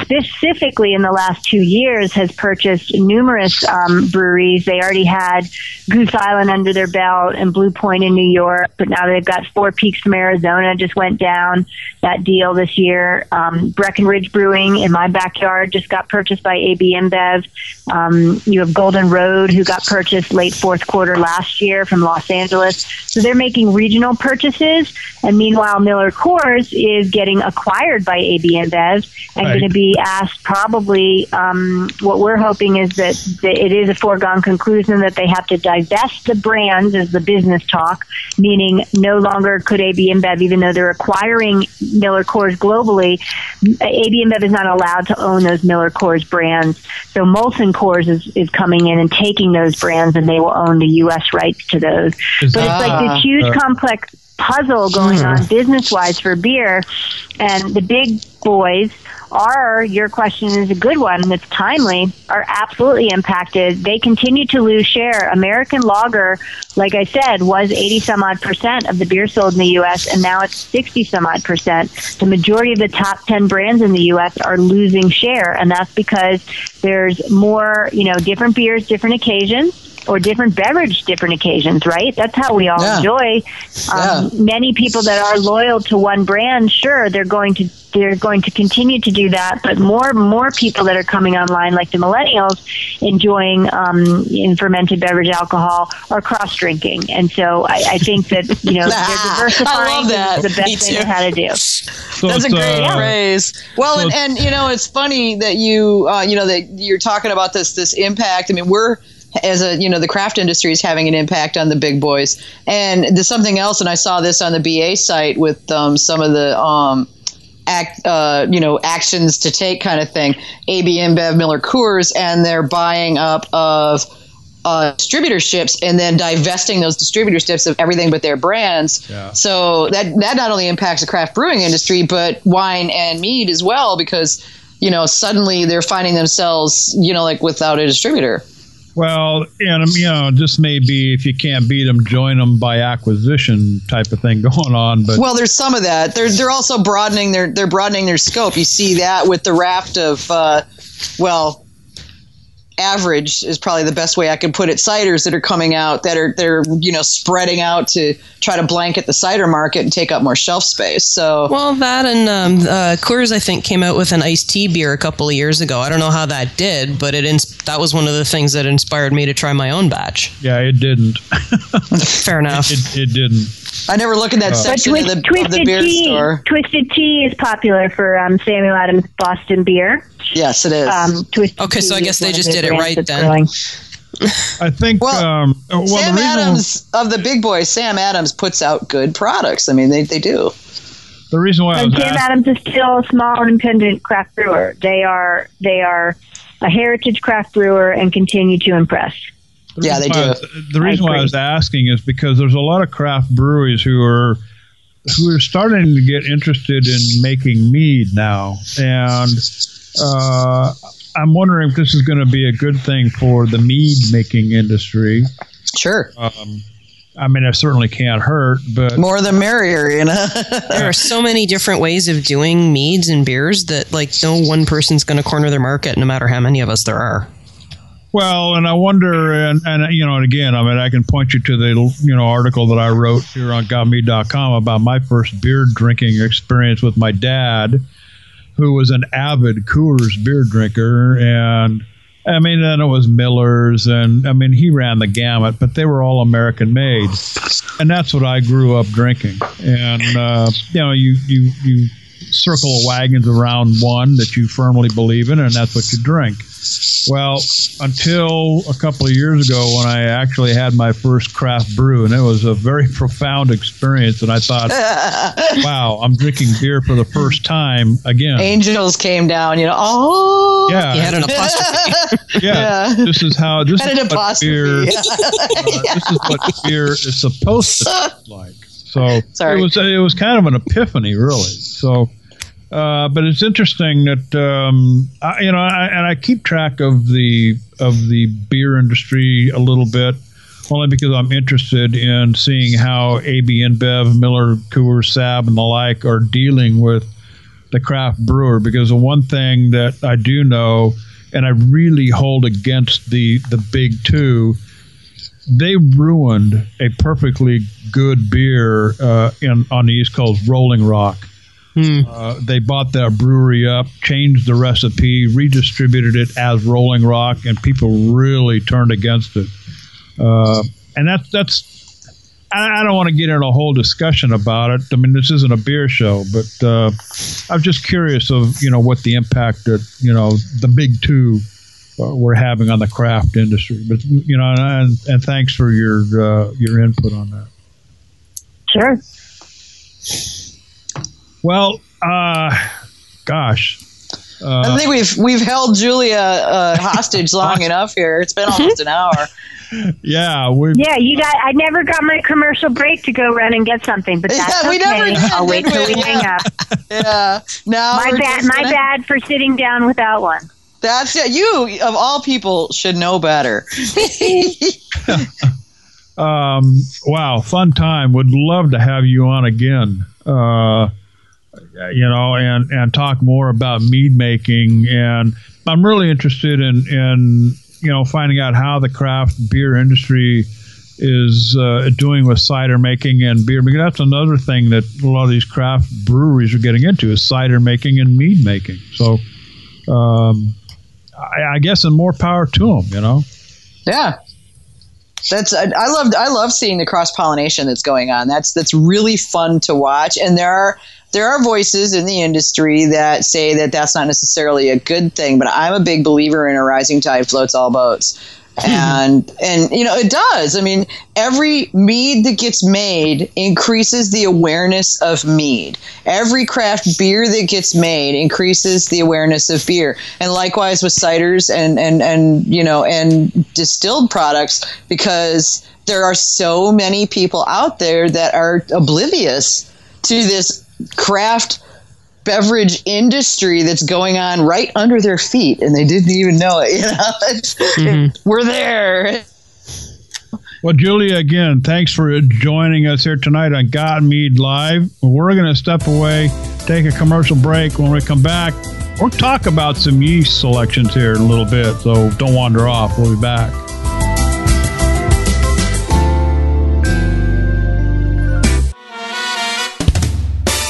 specifically in the last two years has purchased numerous um, breweries. They already had Goose Island under their belt and Blue Point in New York, but now they've got Four Peaks from Arizona, just went down that deal this year. Um, Breckenridge Brewing in my backyard just got purchased by A B InBev. Um, you have Golden Road, who got purchased late fourth quarter last year from Los Angeles. So they're making regional purchases, and meanwhile Miller Coors is getting acquired by A B InBev and right. going to be asked probably, um, what we're hoping is that it is a foregone conclusion that they have to divest the brands as the business talk, meaning no longer could A B InBev, even though they're acquiring Miller Coors globally, A B InBev is not allowed to own those Miller Coors brands. So Molson Coors is, is coming in and taking those brands, and they will own the U S rights to those. But ah, it's like this huge uh, complex puzzle going hmm. on business-wise for beer, and the big boys are, your question is a good one and it's timely, are absolutely impacted. They continue to lose share. American lager, like I said, was eighty some odd percent of the beer sold in the U S, and now it's sixty some odd percent. The majority of the top ten brands in the U S are losing share, and that's because there's more, you know, different beers, different occasions, or different beverage, different occasions, right? That's how we all yeah. enjoy. Um, yeah. Many people that are loyal to one brand, sure, they're going to they're going to continue to do that. But more more people that are coming online, like the millennials, enjoying um, in fermented beverage alcohol, are cross drinking. And so I, I think that, you know, nah, they're diversifying. I love that. Is the best thing they had to do. So that's a great uh, phrase. Well, so and, and you know, it's funny that you uh, you know that you're talking about this this impact. I mean, we're as a, you know, the craft industry is having an impact on the big boys. And there's something else, and I saw this on the B A site with um, some of the um, act, uh, you know, actions to take kind of thing. A B InBev, Miller Coors, and they're buying up of uh, distributorships and then divesting those distributorships of everything but their brands. Yeah. So that that not only impacts the craft brewing industry, but wine and mead as well, because, you know, suddenly they're finding themselves, you know, like without a distributor. Well, and, you know, just maybe if you can't beat them, join them by acquisition type of thing going on. But well, there's some of that. They're they're also broadening their they're broadening their scope. You see that with the raft of, uh, well, average is probably the best way I can put it. Ciders that are coming out that are they're you know spreading out to try to blanket the cider market and take up more shelf space. So well, that and um, uh, Coors I think came out with an iced tea beer a couple of years ago. I don't know how that did, but it ins- that was one of the things that inspired me to try my own batch. Yeah, it didn't. Fair enough. It, it, it didn't. I never look at that uh, section twist, of, the, of the beer tea. store. Twisted tea is popular for um, Samuel Adams Boston beer. Yes, it is. Um, okay, so I guess they just did it right then. I think well, um, well, Sam the Adams was, of the big boys. Sam Adams puts out good products. I mean, they they do. The reason why I was Sam asked, Adams is still a small independent craft brewer. They are they are a heritage craft brewer and continue to impress. The yeah, they do. Was, the reason I why I was asking is because there's a lot of craft breweries who are who are starting to get interested in making mead now and. Uh, I'm wondering if this is going to be a good thing for the mead-making industry. Sure. Um, I mean, it certainly can't hurt, but... More the merrier, you know? There are so many different ways of doing meads and beers that, like, no one person's going to corner their market, no matter how many of us there are. Well, and I wonder, and, and you know, and again, I mean, I can point you to the, you know, article that I wrote here on got mead dot com about my first beer drinking experience with my dad, who was an avid Coors beer drinker. And, I mean, then it was Miller's. And, I mean, he ran the gamut, but they were all American-made. And that's what I grew up drinking. And, uh, you know, you, you, you circle wagons around one that you firmly believe in, and that's what you drink. Well, until a couple of years ago when I actually had my first craft brew, and it was a very profound experience, and I thought, wow, I'm drinking beer for the first time again. Angels came down, you know, oh. Yeah. You had an apostrophe. Yeah. yeah. This is how, this is what, beer, yeah. uh, yeah. this is what beer is supposed to be like. So Sorry. it was it was kind of an epiphany, really. So, uh, but it's interesting that um, I, you know, I, and I keep track of the of the beer industry a little bit, only because I'm interested in seeing how A B InBev, Miller, Coors, Saab, and the like are dealing with the craft brewer. Because the one thing that I do know, and I really hold against the the big two. They ruined a perfectly good beer uh, in on the East Coast, Rolling Rock. Hmm. Uh, they bought that brewery up, changed the recipe, redistributed it as Rolling Rock, and people really turned against it. Uh, and that's that's I, I don't want to get in a whole discussion about it. I mean, this isn't a beer show, but uh, I'm just curious of you know what the impact that you know the big two. We're having on the craft industry, but you know, and, and thanks for your uh, your input on that. Sure. Well, uh, gosh, uh, I think we've we've held Julia uh, hostage long enough here. It's been almost an hour. Yeah, we. Yeah, you got. I never got my commercial break to go run and get something, but that's yeah, we okay. Never did, I'll wait till we yeah. hang up. Yeah, no, my bad. My gonna... bad for sitting down without one. That's it. You, of all people, should know better. um, wow, fun time. Would love to have you on again, uh, you know, and, and talk more about mead making. And I'm really interested in, in, you know, finding out how the craft beer industry is uh, doing with cider making and beer. Because that's another thing that a lot of these craft breweries are getting into is cider making and mead making. So, um. I, I guess, and more power to them, you know? Yeah. That's, I, I loved, I love seeing the cross-pollination that's going on. That's, that's really fun to watch. And there are, there are voices in the industry that say that that's not necessarily a good thing, but I'm a big believer in a rising tide floats all boats. And, and you know, it does. I mean, every mead that gets made increases the awareness of mead. Every craft beer that gets made increases the awareness of beer. And likewise with ciders and, and, and you know, and distilled products, because there are so many people out there that are oblivious to this craft beverage industry that's going on right under their feet, and they didn't even know it. You know, it's, mm-hmm. it, we're there. Well, Julia, again, thanks for joining us here tonight on Got Mead Live. We're going to step away, take a commercial break. When we come back, we'll talk about some yeast selections here in a little bit, so don't wander off. We'll be back.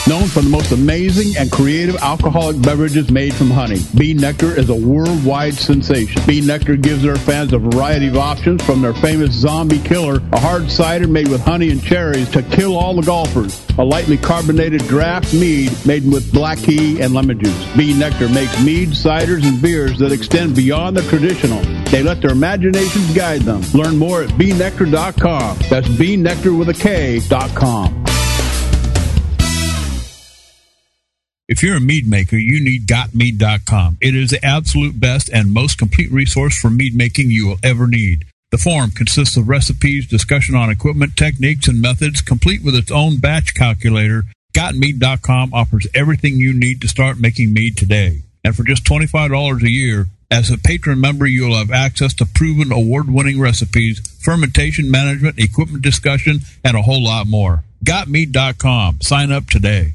Known for the most amazing and creative alcoholic beverages made from honey, B. Nektar is a worldwide sensation. B. Nektar gives their fans a variety of options, from their famous Zombie Killer, a hard cider made with honey and cherries, to Kill All the Golfers, a lightly carbonated draft mead made with black tea and lemon juice. B. Nektar makes mead, ciders, and beers that extend beyond the traditional. They let their imaginations guide them. Learn more at b nektar dot com. That's B Nektar with a K dot com. If you're a mead maker, you need got mead dot com. It is the absolute best and most complete resource for mead making you will ever need. The forum consists of recipes, discussion on equipment, techniques, and methods, complete with its own batch calculator. got mead dot com offers everything you need to start making mead today. And for just twenty-five dollars a year, as a patron member, you'll have access to proven award-winning recipes, fermentation management, equipment discussion, and a whole lot more. got mead dot com. Sign up today.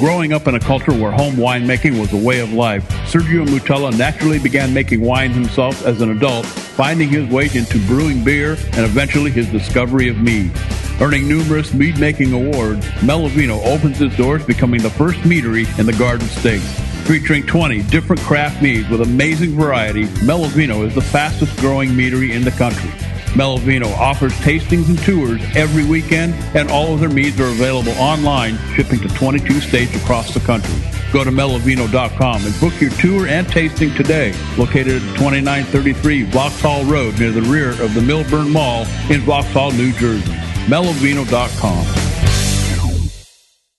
Growing up in a culture where home winemaking was a way of life, Sergio Mutella naturally began making wine himself as an adult, finding his way into brewing beer and eventually his discovery of mead. Earning numerous mead-making awards, Melovino opens its doors, becoming the first meadery in the Garden States. Featuring twenty different craft meads with amazing variety, Melovino is the fastest-growing meadery in the country. Melovino offers tastings and tours every weekend, and all of their meads are available online, shipping to twenty-two states across the country. Go to melovino dot com and book your tour and tasting today. Located at twenty-nine thirty-three Vauxhall Road, near the rear of the Milburn Mall in Vauxhall, New Jersey. melovino dot com.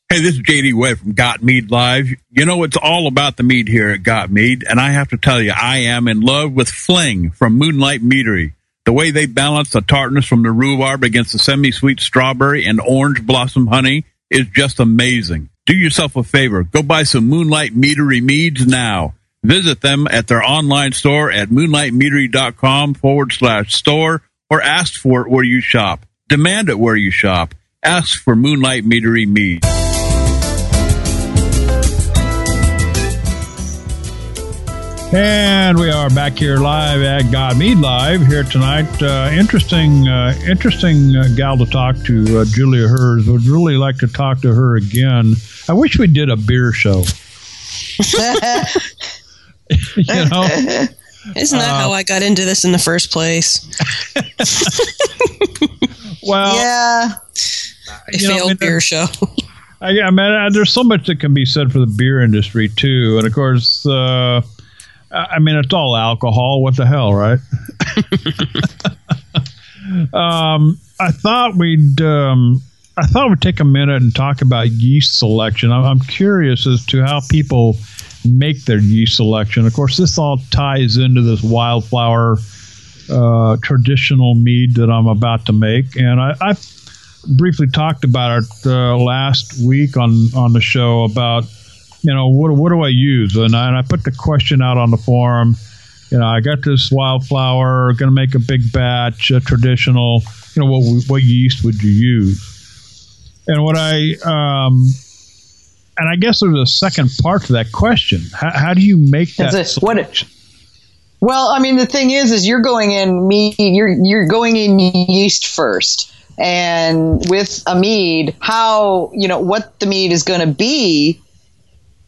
Hey, this is J D Webb from Got Mead Live. You know, it's all about the mead here at Got Mead, and I have to tell you, I am in love with Fling from Moonlight Meadery. The way they balance the tartness from the rhubarb against the semi-sweet strawberry and orange blossom honey is just amazing. Do yourself a favor. Go buy some Moonlight Meadery meads now. Visit them at their online store at moonlight meadery dot com forward slash store, or ask for it where you shop. Demand it where you shop. Ask for Moonlight Meadery meads. And we are back here live at Got Mead Live here tonight. Uh, interesting uh, interesting uh, gal to talk to, uh, Julia Herz. Would really like to talk to her again. I wish we did a beer show. You know? Isn't that uh, how I got into this in the first place? Well, yeah. A failed know, it, beer show. I, I mean, there's so much that can be said for the beer industry, too. And, of course... Uh, I mean, it's all alcohol. What the hell, right? um, I thought we'd, um, I thought we'd take a minute and talk about yeast selection. I'm, I'm curious as to how people make their yeast selection. Of course, this all ties into this wildflower uh, traditional mead that I'm about to make, and I, I briefly talked about it uh, last week on on the show about. You know, what what do I use? And I, and I put the question out on the forum. You know, I got this wildflower, going to make a big batch, a traditional. You know, what what yeast would you use? And what I um, and I guess there's a second part to that question. How, how do you make that a, what it, Well, I mean, the thing is, is you're going in mead. You're you're going in yeast first, and with a mead, how you know what the mead is going to be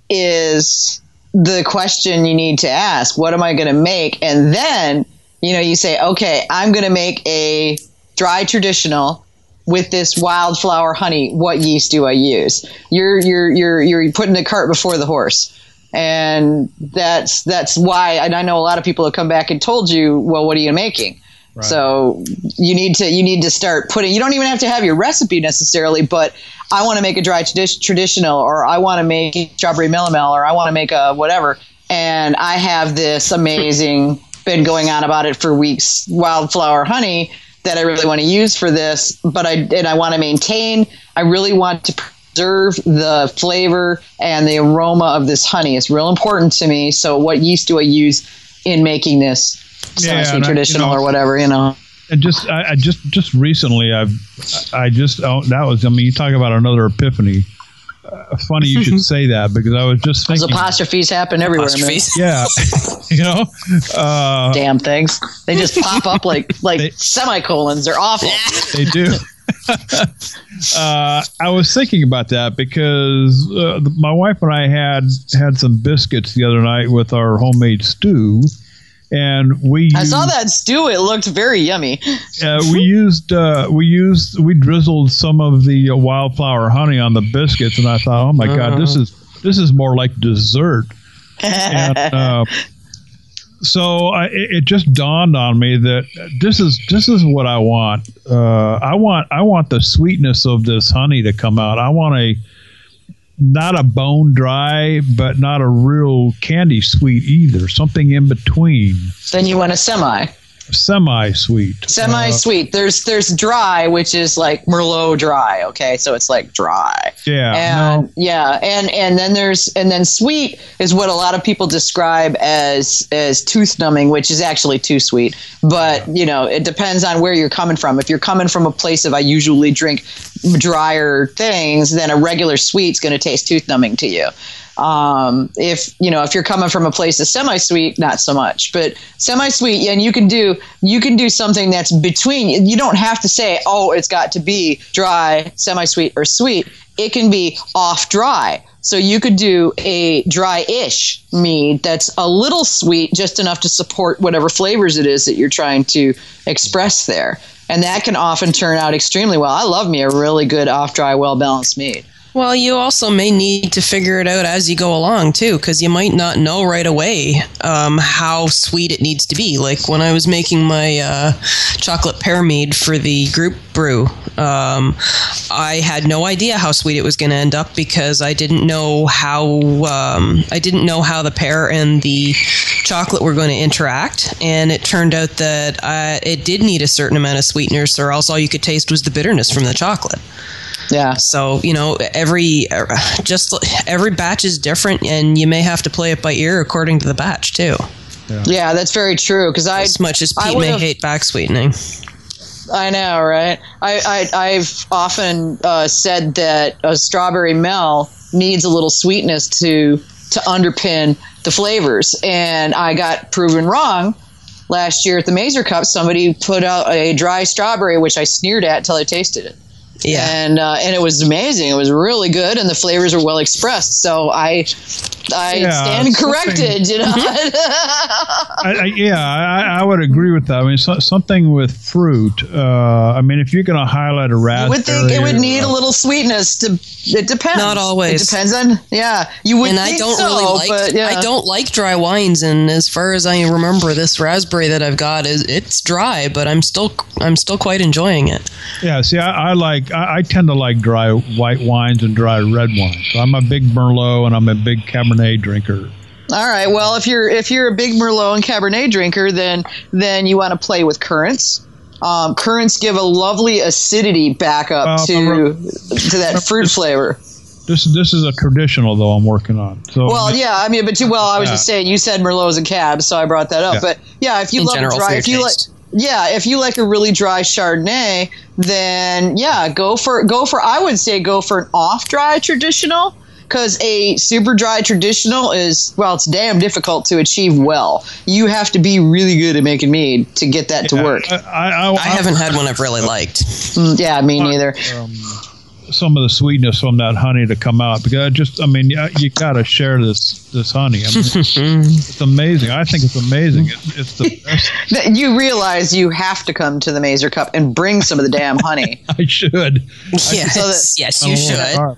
is the question you need to ask. What am I going to make? And then, you know, you say, okay, I'm going to make a dry traditional with this wildflower honey. What yeast do I use? You're, you're, you're, you're putting the cart before the horse. And that's that's why, and I know a lot of people have come back and told you, well, what are you making? Right. So you need to you need to start putting. You don't even have to have your recipe necessarily, but I want to make a dry tradi- traditional, or I want to make strawberry millimel, or I want to make a whatever. And I have this amazing, been going on about it for weeks, wildflower honey that I really want to use for this. But I and I want to maintain. I really want to preserve the flavor and the aroma of this honey. It's real important to me. So what yeast do I use in making this? Yeah, traditional I, you know, or whatever, you know. And just, I, I just, just recently, I've, I just, oh, that was. I mean, you talk about another epiphany. Uh, funny you should say that, because I was just thinking. Those apostrophes happen everywhere. Apostrophes. Yeah, you know. Uh, Damn things! They just pop up like like they, semicolons. They're awful. They do. uh, I was thinking about that because uh, my wife and I had had some biscuits the other night with our homemade stew. And we I used, saw that stew. It looked very yummy. uh, we used uh, we used we drizzled some of the uh, wildflower honey on the biscuits, and I thought, oh my uh-huh. God, this is this is more like dessert. and, uh, so I, it, it just dawned on me that this is this is what I want. Uh, I want I want the sweetness of this honey to come out. I want a not a bone dry, but not a real candy sweet either. Something in between. Then you want a semi. Semi sweet. Semi sweet. Uh, there's there's dry, which is like Merlot dry. Okay, so it's like dry. Yeah. And, no. Yeah, and and then there's and then sweet is what a lot of people describe as as tooth numbing, which is actually too sweet. But yeah. You know, it depends on where you're coming from. If you're coming from a place of I usually drink drier things, then a regular sweet's going to taste tooth numbing to you. Um, if, you know, if you're coming from a place that's semi-sweet, not so much, but semi-sweet, and you can do, you can do something that's between. You don't have to say, oh, it's got to be dry, semi-sweet, or sweet. It can be off dry. So you could do a dry-ish mead that's a little sweet, just enough to support whatever flavors it is that you're trying to express there. And that can often turn out extremely well. I love me a really good off-dry, well-balanced mead. Well, you also may need to figure it out as you go along, too, because you might not know right away um, how sweet it needs to be. Like when I was making my uh, chocolate pear mead for the group brew, um, I had no idea how sweet it was going to end up because I didn't know how um, I didn't know how the pear and the chocolate were going to interact. And it turned out that uh, it did need a certain amount of sweeteners, or else all you could taste was the bitterness from the chocolate. Yeah. So, you know, every just every batch is different, and you may have to play it by ear according to the batch too. Yeah, yeah, that's very true. Because I, as much as Pete may hate back sweetening, I know, right? I, I I've often uh, said that a strawberry mel needs a little sweetness to to underpin the flavors, and I got proven wrong. Last year at the Mazer Cup, somebody put out a dry strawberry, which I sneered at until I tasted it. Yeah, and uh, and it was amazing. It was really good, and the flavors are well expressed. So I, I yeah, stand corrected. You know, I, I, yeah, I, I would agree with that. I mean, so, something with fruit. Uh, I mean, if you're going to highlight a raspberry, you would think it would need uh, a little sweetness. To it depends. Not always. It depends on yeah. You would. And think I don't so, really like. But, yeah. I don't like dry wines. And as far as I remember, this raspberry that I've got is it's dry, but I'm still I'm still quite enjoying it. Yeah. See, I, I like. I, I tend to like dry white wines and dry red wines. So I'm a big Merlot and I'm a big Cabernet drinker. All right. Well, if you're if you're a big Merlot and Cabernet drinker, then then you want to play with currants. Um, currants give a lovely acidity back up uh, to re- to that fruit this, flavor. This this is a traditional though I'm working on. So well, yeah. I mean, but you, well, I was uh, just saying you said Merlots and Cabs, so I brought that up. Yeah. But yeah, if you love general, dry, if you like. Yeah, if you like a really dry Chardonnay, then yeah, go for go for. I would say go for an off-dry traditional, because a super dry traditional is well, it's damn difficult to achieve well. You have to be really good at making mead to get that yeah, to work. I, I, I, I haven't I, had one I've really liked. Yeah, me neither. Um, some of the sweetness from that honey to come out, because I just, I mean, you, you got to share this this honey. I mean, it's, it's amazing. I think it's amazing. It, it's the best. You realize you have to come to the Mazer Cup and bring some of the damn honey. I should. Yes, so yes, you should.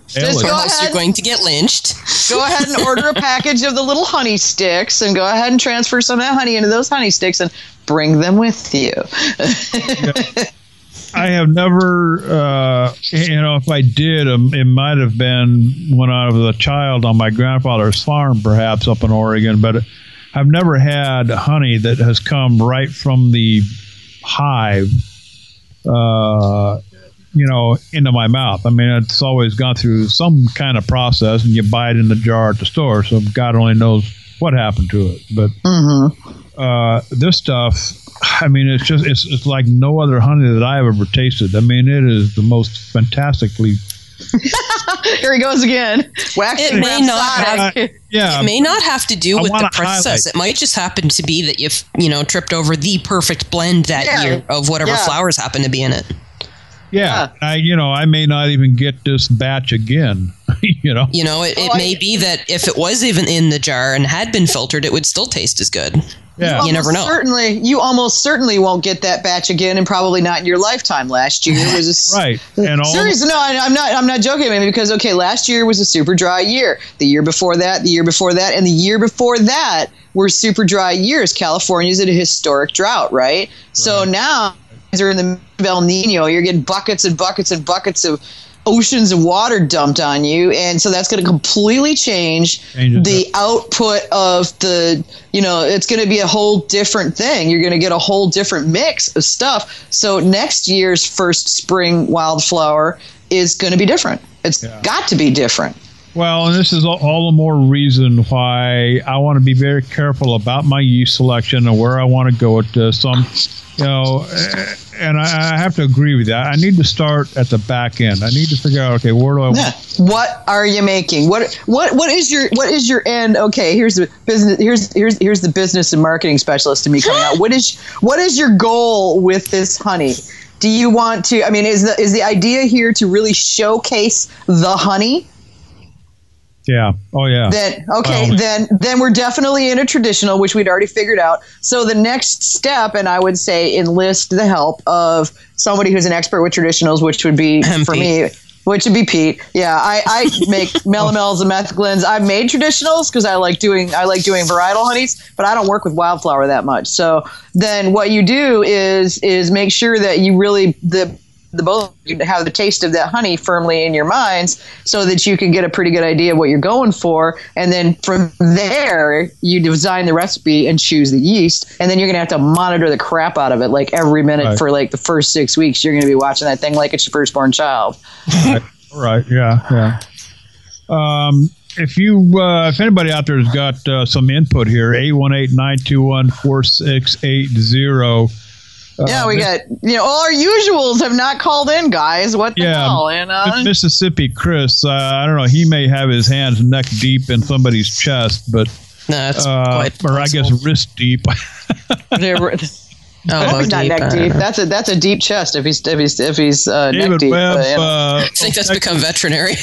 Just go ahead. You're going to get lynched. Go ahead and order a package of the little honey sticks, and go ahead and transfer some of that honey into those honey sticks, and bring them with you. Yeah. I have never, uh, you know, if I did, um, it might have been when I was a child on my grandfather's farm, perhaps up in Oregon, but I've never had honey that has come right from the hive, uh, you know, into my mouth. I mean, it's always gone through some kind of process, and you buy it in the jar at the store, so God only knows what happened to it. But mm-hmm. uh, this stuff... I mean, it's just it's, it's like no other honey that I've ever tasted. I mean, it is the most fantastically. Here he goes again. Waxing it may not have, uh, yeah, it may not have to do I with the process. Highlight. It might just happen to be that you've you know tripped over the perfect blend that yeah. year of whatever yeah. flowers happen to be in it. Yeah, yeah. I, you know, I may not even get this batch again. you know, you know, it, it oh, may I, be that if it was even in the jar and had been filtered, it would still taste as good. Yeah. You, you never know. Certainly, you almost certainly won't get that batch again, and probably not in your lifetime. Last year was a, right. And all seriously, no, I, I'm not. I'm not joking. I mean, because okay, last year was a super dry year. The year before that, the year before that, and the year before that were super dry years. California's in a historic drought, right? right. So now they're in the El Nino. You're getting buckets and buckets and buckets of oceans of water dumped on you, and so that's going to completely change Changes the up. output of the, you know, it's going to be a whole different thing. You're going to get a whole different mix of stuff. So next year's first spring wildflower is going to be different. It's yeah. got to be different. Well, and this is all the more reason why I want to be very careful about my yeast selection and where I want to go with this. Um, you know, and I, I have to agree with that. I need to start at the back end. I need to figure out, okay, where do I yeah. want? What are you making? What what what is your what is your end? Okay, here's the business. Here's here's here's the business and marketing specialist to me coming out. What is what is your goal with this honey? Do you want to? I mean, is the is the idea here to really showcase the honey? Yeah. Oh, yeah. Then okay. Um, then then we're definitely in a traditional, which we'd already figured out. So the next step, and I would say, enlist the help of somebody who's an expert with traditionals, which would be for Pete. me, which would be Pete. Yeah, I, I make melomels and metheglins. I've made traditionals because I like doing I like doing varietal honeys, but I don't work with wildflower that much. So then what you do is is make sure that you really the. The both you have the taste of that honey firmly in your minds, so that you can get a pretty good idea of what you're going for, and then from there you design the recipe and choose the yeast, and then you're gonna have to monitor the crap out of it, like every minute right. for like the first six weeks. You're gonna be watching that thing like it's your firstborn child. Right, right. Yeah, yeah. Um, if you, uh, if anybody out there has got uh, some input here, eight one eight, nine two one, four six eight zero. Uh, yeah, we got, you know, all our usuals have not called in, guys. What the yeah, hell? And, uh, Mississippi Chris, uh, I don't know, he may have his hands neck deep in somebody's chest, but, no, that's uh, quite or possible. I guess wrist deep. No, not neck deep. That's a that's a deep chest if he's, if he's, if he's uh, neck deep. Webb, but, uh, I think that's become veterinary.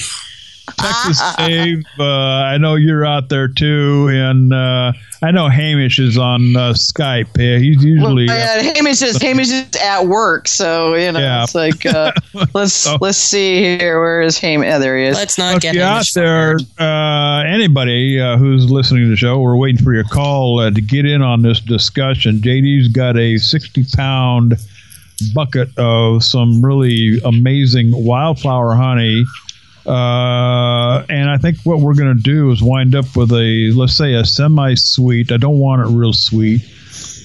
Texas Dave, uh, I know you're out there too, and uh, I know Hamish is on uh, Skype. Yeah, he's usually well, yeah, Hamish is Hamish is at work, so you know yeah. it's like uh, let's so, let's see here. Where is Hamish? Oh, there he is. Let's not if get you're Hamish out there. Uh, anybody uh, who's listening to the show, we're waiting for your call uh, to get in on this discussion. J D's got a sixty pound bucket of some really amazing wildflower honey. Uh, and I think what we're going to do is wind up with a, let's say, a semi-sweet. I don't want it real sweet.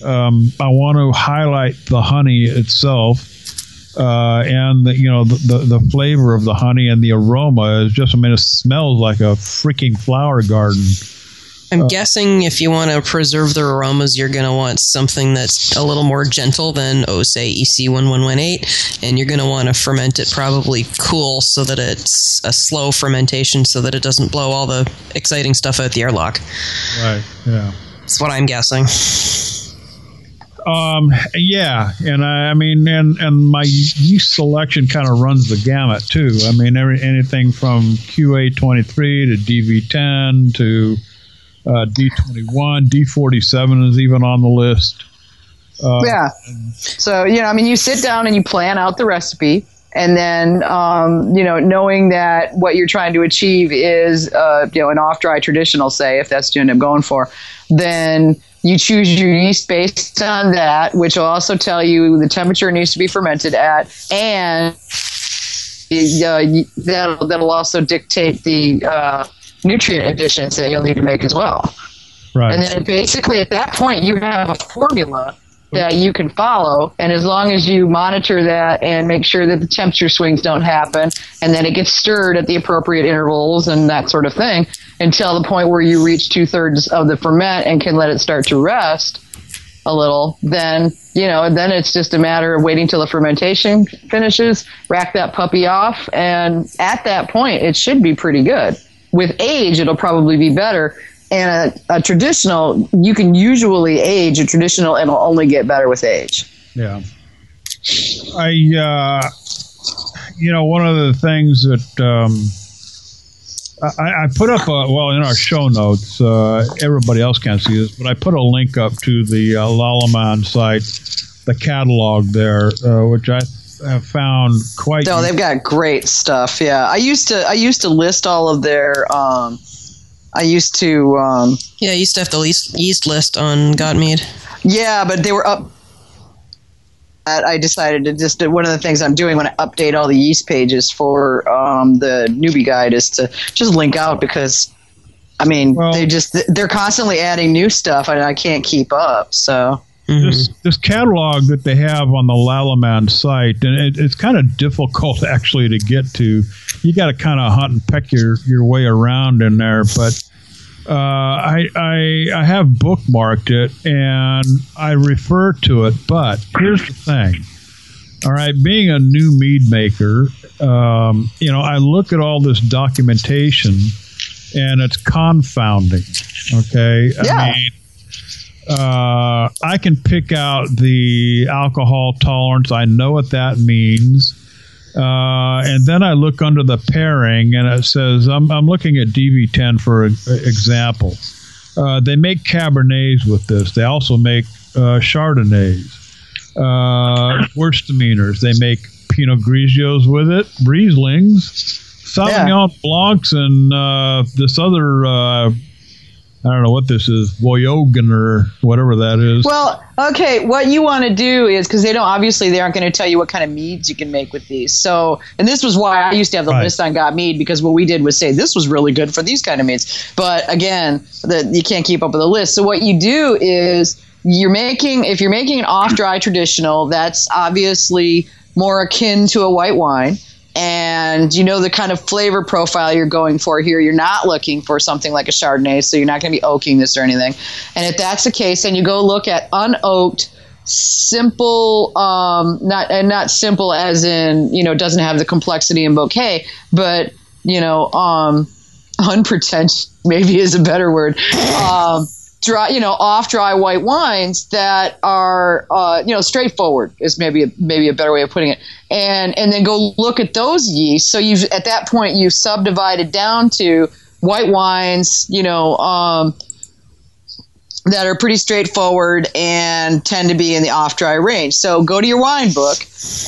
Um, I want to highlight the honey itself, uh, and the, you know the, the the flavor of the honey and the aroma is just. I mean, it smells like a freaking flower garden. I'm uh, guessing if you want to preserve the aromas, you're going to want something that's a little more gentle than, oh, say, E C eleven eighteen, and you're going to want to ferment it probably cool so that it's a slow fermentation so that it doesn't blow all the exciting stuff out the airlock. Right, yeah. That's what I'm guessing. Um, yeah, and I, I mean, and, and my yeast selection kind of runs the gamut too. I mean, every, anything from Q A twenty-three to D V ten to uh, D twenty-one, D forty-seven is even on the list. Uh, yeah. So, you know, I mean, you sit down and you plan out the recipe, and then, um, you know, knowing that what you're trying to achieve is, uh, you know, an off-dry traditional, say, if that's what you end up going for, then you choose your yeast based on that, which will also tell you the temperature it needs to be fermented at, and uh, that'll, that'll also dictate the uh, nutrient additions that you'll need to make as well. Right. And then basically at that point, you have a formula that you can follow, and as long as you monitor that and make sure that the temperature swings don't happen, and then it gets stirred at the appropriate intervals and that sort of thing, until the point where you reach two-thirds of the ferment and can let it start to rest a little, then, you know, then it's just a matter of waiting till the fermentation finishes, rack that puppy off, and at that point, it should be pretty good. With age, it'll probably be better. And a, a traditional, you can usually age a traditional, and it'll only get better with age. Yeah. I, uh, you know, one of the things that um, I, I put up, a, well, in our show notes, uh, everybody else can't see this, but I put a link up to the uh, Lallaman site, the catalog there, uh, which I have found quite. Oh, they've got great stuff. Yeah, I used to, I used to list all of their. Um, I used to... Um, yeah, I used to have the least yeast list on Got Mead. Yeah, but they were up... I decided to just... One of the things I'm doing when I update all the yeast pages for um, the newbie guide is to just link out, because, I mean, well, they just, they're constantly adding new stuff, and I can't keep up, so... Mm-hmm. This, this catalog that they have on the Lallaman site, and it, it's kind of difficult actually to get to. You got to kind of hunt and peck your, your way around in there. But uh, I, I I have bookmarked it and I refer to it. But here's the thing. All right, being a new mead maker, um, you know, I look at all this documentation and it's confounding. Okay, yeah. I mean, Uh, I can pick out the alcohol tolerance. I know what that means. Uh, and then I look under the pairing, and it says, I'm, I'm looking at D V ten for a, a example. Uh, they make Cabernets with this. They also make uh, Chardonnays, uh, Wursteminers. They make Pinot Grigios with it, Rieslings, Sauvignon yeah. Blancs, and uh, this other... Uh, I don't know what this is, Voyogen or whatever that is. Well, okay, what you want to do is, because they don't, obviously they aren't going to tell you what kind of meads you can make with these. So, and this was why I used to have the right. list on Got Mead, because what we did was say this was really good for these kind of meads. But again, the, you can't keep up with the list. So what you do is you're making, if you're making an off-dry traditional, that's obviously more akin to a white wine. And you know the kind of flavor profile you're going for here. You're not looking for something like a Chardonnay, so you're not going to be oaking this or anything. And if that's the case, then you go look at unoaked, simple, um, not and not simple as in, you know, doesn't have the complexity and bouquet, but, you know, um, unpretentious maybe is a better word. Um, dry, you know, off dry white wines that are, uh, you know, straightforward is maybe a, maybe a better way of putting it. And and then go look at those yeasts. So you've at that point you've subdivided down to white wines, you know, um, that are pretty straightforward and tend to be in the off dry range. So go to your wine book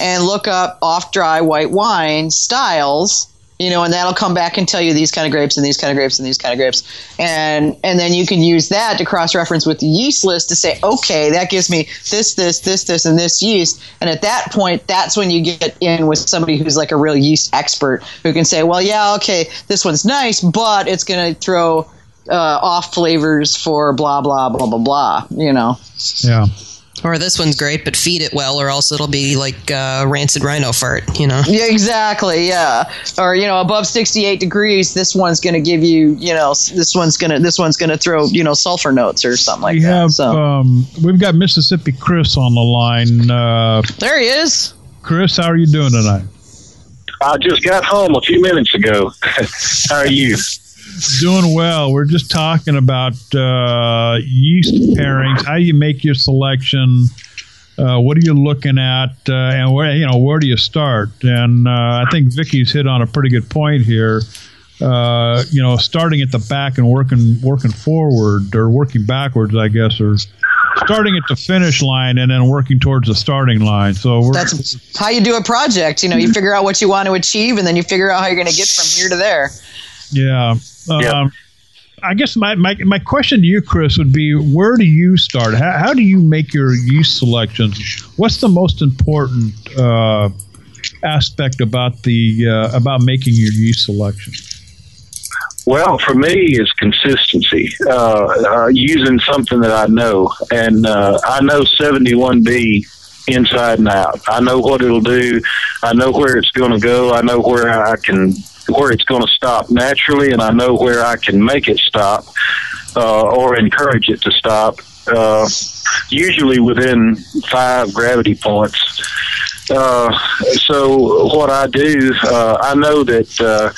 and look up off dry white wine styles. You know, and that'll come back and tell you these kind of grapes and these kind of grapes and these kind of grapes. And and then you can use that to cross-reference with the yeast list to say, okay, that gives me this, this, this, this, and this yeast. And at that point, that's when you get in with somebody who's like a real yeast expert who can say, well, yeah, okay, this one's nice, but it's going to throw uh, off flavors for blah, blah, blah, blah, blah, you know. Yeah. Or this one's great, but feed it well, or else it'll be like uh, rancid rhino fart, you know? Yeah, exactly, yeah. Or, you know, above sixty-eight degrees, this one's going to give you, you know, this one's going to this one's going to throw, you know, sulfur notes or something like we that. Have, so. um, we've got Mississippi Chris on the line. Uh, there he is. Chris, how are you doing tonight? I just got home a few minutes ago. How are you? Doing well. We're just talking about uh, yeast pairings, how you make your selection, uh, what are you looking at, uh, and where you know where do you start? And uh, I think Vicki's hit on a pretty good point here. Uh, you know, starting at the back and working working forward, or working backwards, I guess, or starting at the finish line and then working towards the starting line. So we're, that's how you do a project. You know, you figure out what you want to achieve, and then you figure out how you're going to get from here to there. Yeah. Um, yeah. I guess my, my my question to you, Chris, would be, where do you start? How, how do you make your yeast selections? What's the most important uh, aspect about the uh, about making your yeast selection? Well, for me, it's consistency. Uh, uh, using something that I know, and uh, I know seventy-one B inside and out. I know what it'll do. I know where it's going to go. I know where I can. where it's going to stop naturally, and I know where I can make it stop uh, or encourage it to stop, uh, usually within five gravity points. Uh, so what I do, uh, I know that uh,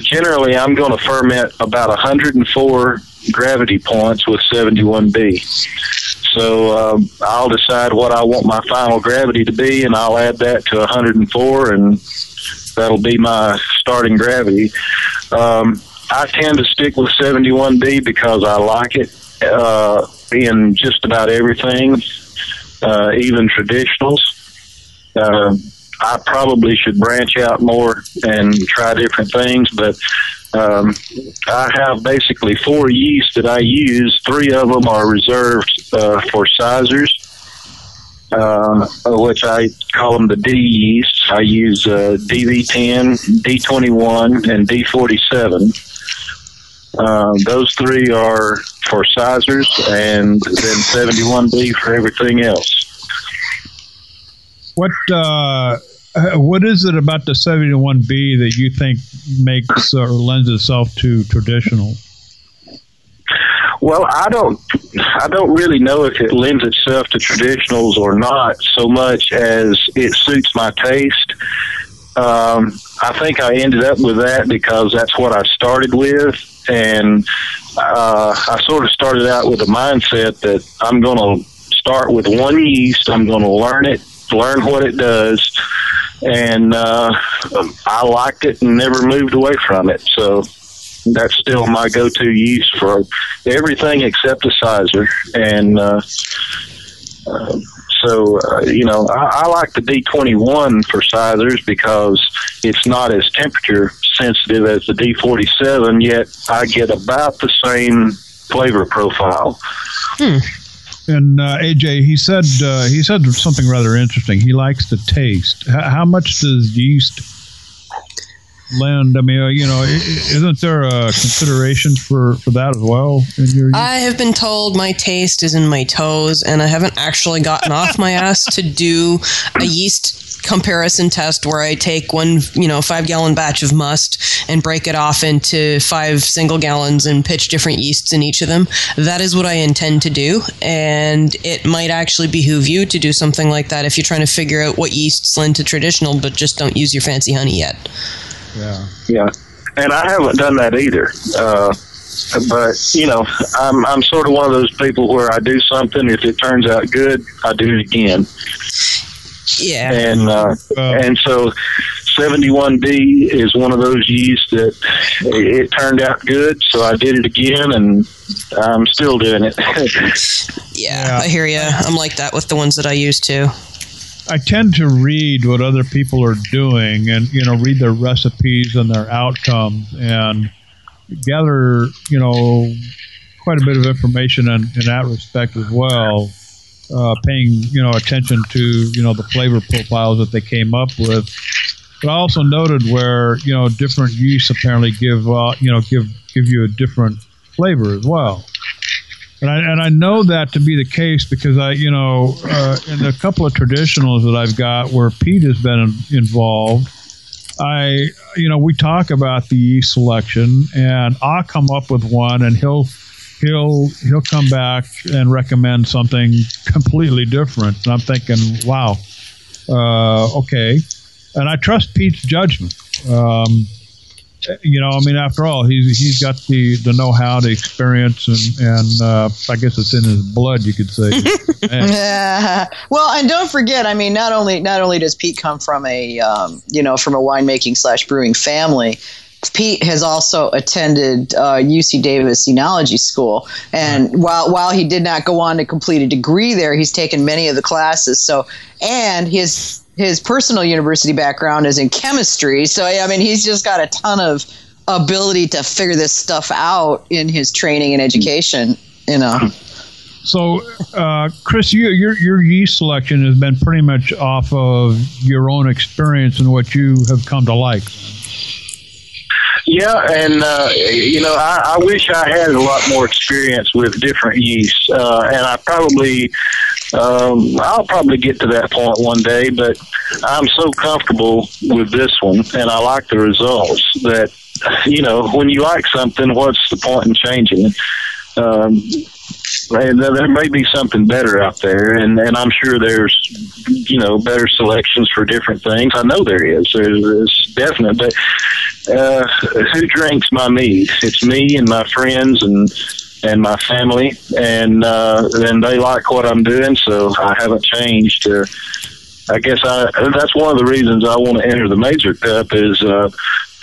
generally I'm going to ferment about one hundred four gravity points with seventy-one B. So um, I'll decide what I want my final gravity to be, and I'll add that to one hundred four, and that'll be my starting gravity. Um, I tend to stick with seventy-one B because I like it uh, in just about everything, uh, even traditionals. Uh, I probably should branch out more and try different things, but um, I have basically four yeasts that I use. Three of them are reserved uh, for sizers, Uh, which I call them the D yeasts. I use uh, D V ten, D twenty-one, and D forty-seven. Uh, those three are for sizers, and then seventy-one B for everything else. What uh, what is it about the seventy-one B that you think makes or lends itself to traditional? Well, I don't, I don't really know if it lends itself to traditionals or not, so much as it suits my taste. Um, I think I ended up with that because that's what I started with, and uh, I sort of started out with a mindset that I'm going to start with one yeast. I'm going to learn it, learn what it does, and uh, I liked it and never moved away from it. So that's still my go-to yeast for everything except the sizer. And uh, uh, so, uh, you know, I, I like the D twenty-one for sizers because it's not as temperature sensitive as the D forty-seven, yet I get about the same flavor profile. Hmm. And uh, A J, he said uh, he said something rather interesting. He likes the taste. H- how much does yeast lend? I mean, you know, isn't there a consideration for, for that as well? In your I have been told my taste is in my toes, and I haven't actually gotten off my ass to do a yeast comparison test where I take one, you know, five gallon batch of must and break it off into five single gallons and pitch different yeasts in each of them. That is what I intend to do, and it might actually behoove you to do something like that if you're trying to figure out what yeasts lend to traditional, but just don't use your fancy honey yet. Yeah, yeah, and I haven't done that either. Uh, but you know, I'm I'm sort of one of those people where I do something. If it turns out good, I do it again. Yeah, and uh, uh, and so seventy-one B is one of those yeasts that it, it turned out good, so I did it again, and I'm still doing it. yeah, yeah, I hear you. I'm like that with the ones that I use too. I tend to read what other people are doing and, you know, read their recipes and their outcomes and gather, you know, quite a bit of information in, in that respect as well, uh, paying, you know, attention to, you know, the flavor profiles that they came up with. But I also noted where, you know, different yeasts apparently give, uh, you know, give give you a different flavor as well. And I, and I know that to be the case because I, you know, uh, in a couple of traditionals that I've got where Pete has been in, involved, I, you know, we talk about the yeast selection, and I'll come up with one, and he'll, he'll, he'll come back and recommend something completely different. And I'm thinking, wow, uh, okay, and I trust Pete's judgment. Um, you know, I mean, after all, he's he's got the, the know-how, the experience, and and uh, I guess it's in his blood, you could say. Yeah. Well, and don't forget, I mean, not only not only does Pete come from a um, you know from a winemaking slash brewing family. Pete has also attended uh, U C Davis Enology School, and right. while while he did not go on to complete a degree there, he's taken many of the classes. So, and his his personal university background is in chemistry. So, I mean, he's just got a ton of ability to figure this stuff out in his training and education. You know. So, uh, Chris, you, your your yeast selection has been pretty much off of your own experience and what you have come to like. Yeah, and, uh, you know, I, I wish I had a lot more experience with different yeasts, uh, and I probably, um, I'll probably get to that point one day, but I'm so comfortable with this one, and I like the results that, you know, when you like something, what's the point in changing it? Um, and there may be something better out there, and, and I'm sure there's, you know, better selections for different things. I know there is. There's, there's definite, but... Uh, who drinks my mead? It's me and my friends and and my family, and uh, and they like what I'm doing, so I haven't changed. Uh, I guess I that's one of the reasons I want to enter the Mazer Cup is uh,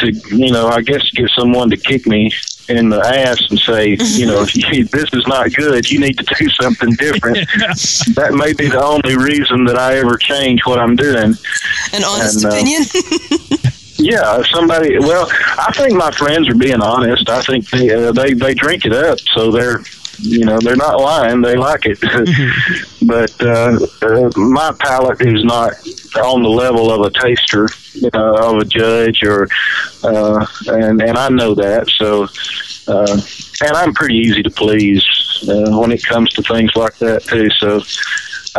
to you know I guess get someone to kick me in the ass and say you know this is not good. You need to do something different. Yeah. That may be the only reason that I ever change what I'm doing. An honest and, opinion. Uh, Yeah, somebody. Well, I think my friends are being honest. I think they uh, they, they drink it up, so they're you know they're not lying. They like it, but uh, uh, my palate is not on the level of a taster, uh, of a judge, or uh, and and I know that. So, uh, and I'm pretty easy to please uh, when it comes to things like that too. So,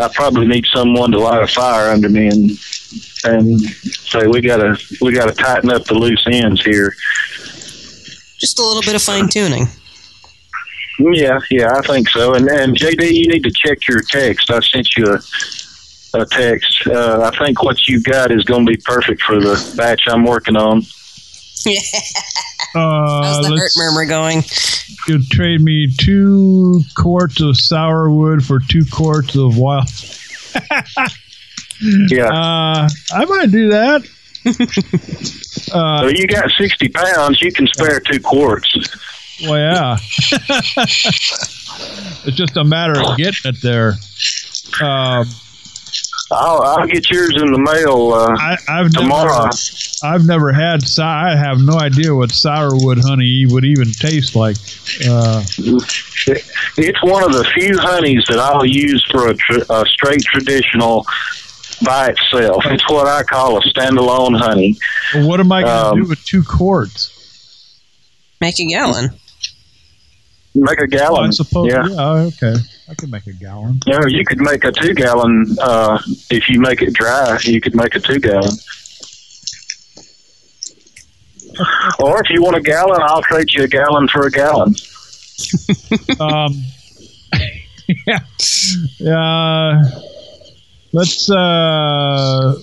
I probably need someone to light a fire under me and. And say so we gotta we gotta tighten up the loose ends here. Just a little bit of fine tuning. Yeah, yeah, I think so. And and J D, you need to check your text. I sent you a a text. Uh, I think what you got is going to be perfect for the batch I'm working on. Yeah. Uh, How's the hurt murmur going? You'll trade me two quarts of sour wood for two quarts of wild. Yeah, uh, I might do that. uh, so you got sixty pounds. You can spare two quarts. Well, yeah, it's just a matter of getting it there. Uh, I'll, I'll get yours in the mail uh, I, I've tomorrow. Never, I've never had. I have no idea what sourwood honey would even taste like. Uh, it's one of the few honeys that I'll use for a, tr- a straight traditional. By itself, it's what I call a standalone honey. Well, what am I going to um, do with two quarts? Make a gallon. Make a gallon. Oh, I suppose. Yeah. yeah. Okay. I could make a gallon. Yeah, you could make a two-gallon uh, if you make it dry. You could make a two-gallon. Or if you want a gallon, I'll trade you a gallon for a gallon. um. Yeah. Yeah. Uh, Let's uh,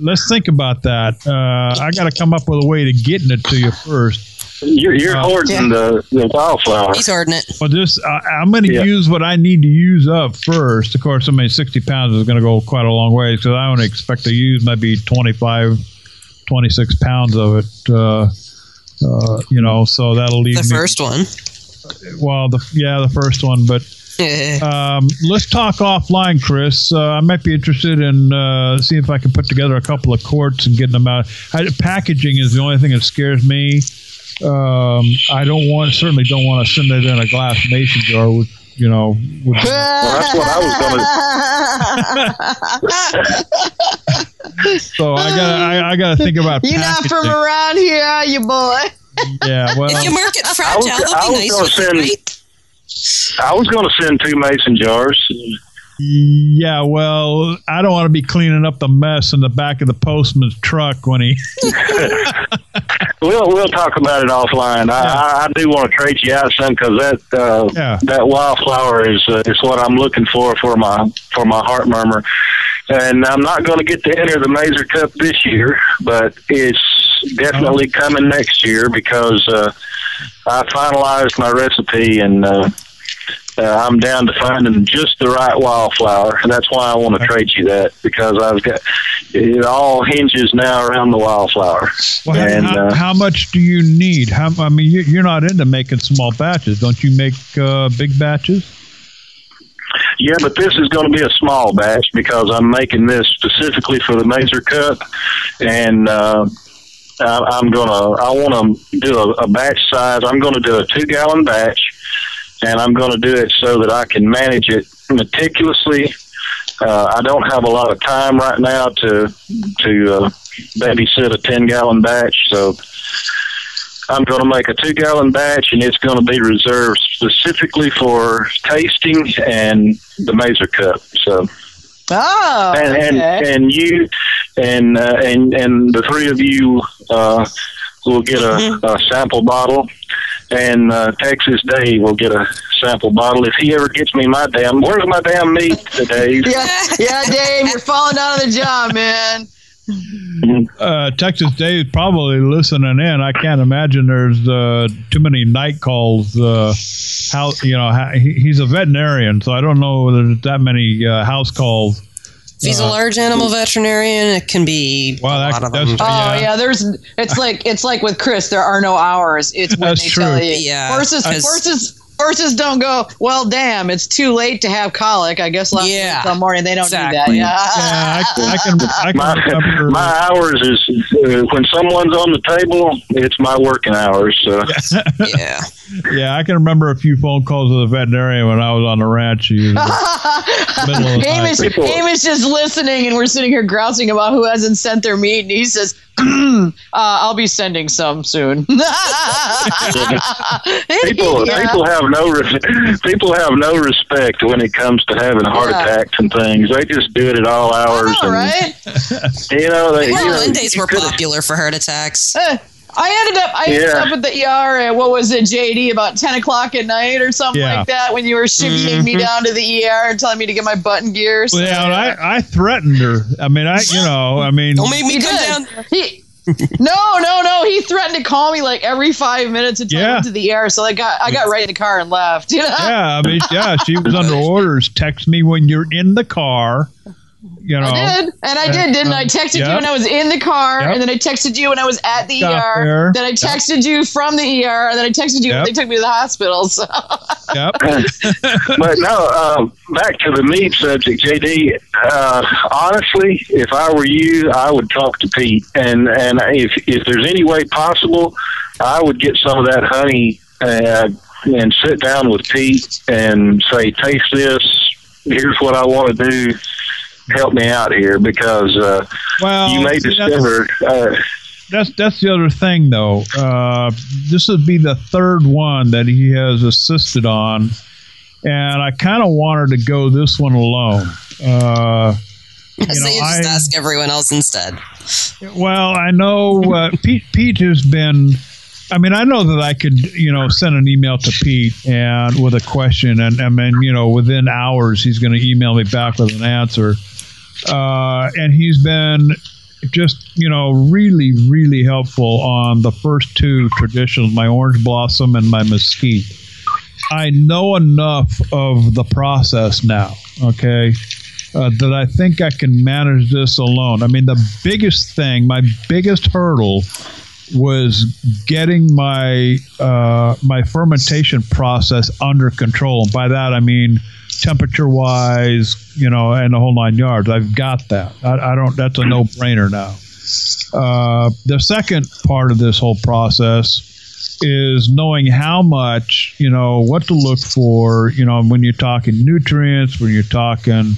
let's think about that. Uh, I got to come up with a way to getting it to you first. You're, you're uh, hoarding yeah. the, the wildflower. He's hoarding it. Well, this uh, I'm going to yeah. use what I need to use up first. Of course, I mean, sixty pounds is going to go quite a long way because I only expect to use maybe twenty-five, twenty-six pounds of it. Uh, uh, you know, so that'll leave the me the first one. Well, the yeah, the first one, but. Um, let's talk offline, Chris. Uh, I might be interested in uh, seeing if I can put together a couple of quarts and getting them out. I, packaging is the only thing that scares me. Um, I don't want, certainly don't want to send it in a glass mason jar. With, you know, with, well, that's what I was going to. So I gotta, I, I gotta think about. You're packaging. Not from around here, are you, boy? Yeah. Well, if you mark it fragile, that'd be nice. Send, I was going to send two mason jars. Yeah, well, I don't want to be cleaning up the mess in the back of the postman's truck when he... we'll we'll talk about it offline. I, yeah. I, I do want to trade you out some because that uh, yeah. that wildflower is uh, is what I'm looking for for my for my heart murmur. And I'm not going to get to enter the Mazer Cup this year, but it's definitely coming next year because uh, I finalized my recipe, and uh, uh, I'm down to finding just the right wildflower. And that's why I want to trade you that, because I've got it all hinges now around the wildflower. Well, and, how, uh, how much do you need? How I mean, you're not into making small batches. Don't you make uh, big batches? Yeah, but this is going to be a small batch because I'm making this specifically for the Mazer Cup, and uh, I, I'm gonna I want to do a, a batch size. I'm going to do a two gallon batch, and I'm going to do it so that I can manage it meticulously. Uh, I don't have a lot of time right now to to uh, babysit a ten gallon batch, so I'm going to make a two-gallon batch, and it's going to be reserved specifically for tasting and the Mazer Cup. So, oh, and and, okay. and you and uh, and and the three of you uh, will get a, a sample bottle, and uh, Texas Dave will get a sample bottle if he ever gets me my damn. Where's my damn meat today? yeah, yeah, Dave, you're falling out of the job, man. Uh, Texas Dave probably listening in. I can't imagine there's uh, too many night calls. Uh, how you know how, he, he's a veterinarian, so I don't know whether there's that many uh, house calls. If he's uh, a large animal veterinarian, it can be well, a that, lot of them. Oh yeah. yeah, there's. It's like it's like with Chris. There are no hours. It's when that's they true. Tell you. Yeah, horses, I, horses. Horses don't go, well, damn, it's too late to have colic. I guess last yeah, morning they don't exactly. do that. Yeah, yeah I, I can, I can my, remember. My hours is, uh, when someone's on the table, it's my working hours. So. yeah. Yeah, I can remember a few phone calls with a veterinarian when I was on the ranch. He was Hamish, Hamish is listening, and we're sitting here grousing about who hasn't sent their meat, and he says, uh, I'll be sending some soon. people, yeah. people have no re- people have no respect when it comes to having heart yeah. attacks and things. They just do it at all hours. Know, and, right? You know, they, well, you know, Mondays were popular for heart attacks. Uh, I ended up I yeah. ended up at the E R at, what was it, J D, about ten o'clock at night or something yeah. like that, when you were shimmying mm-hmm. me down to the E R and telling me to get my button gear. So well, yeah, yeah. I, I threatened her. I mean, I you know, I mean. Don't make me come down. He, no, no, no. He threatened to call me like every five minutes until yeah. I went to the E R, so I got I got right in the car and left. You know? Yeah, I mean, yeah, she was under orders. Text me when you're in the car. You know, I did, and I did, and, didn't um, I? Texted yep. you when I was in the car, yep. and then I texted you when I was at the Stop E R. There. Then I texted yep. you from the E R, and then I texted you yep. when they took me to the hospital. So. Yep. But no, uh, back to the meat subject, J D. Uh, honestly, if I were you, I would talk to Pete, and and if if there's any way possible, I would get some of that honey uh, and sit down with Pete and say, taste this. Here's what I want to do. Help me out here, because uh, well, you may discover. That's, uh, that's that's the other thing, though. Uh, this would be the third one that he has assisted on, and I kind of wanted to go this one alone. Uh, you so know, you just I, ask everyone else instead. Well, I know uh, Pete. Pete has been. I mean, I know that I could, you know, send an email to Pete and with a question, and I mean, you know, within hours he's going to email me back with an answer. Uh, and he's been just, you know, really, really helpful on the first two traditions, my orange blossom and my mesquite. I know enough of the process now, okay, uh, that I think I can manage this alone. I mean, the biggest thing, my biggest hurdle was getting my uh, my fermentation process under control. And by that, I mean temperature-wise, you know, and the whole nine yards. I've got that. I, I don't. That's a no-brainer now. Uh, the second part of this whole process is knowing how much, you know, what to look for, you know, when you're talking nutrients, when you're talking,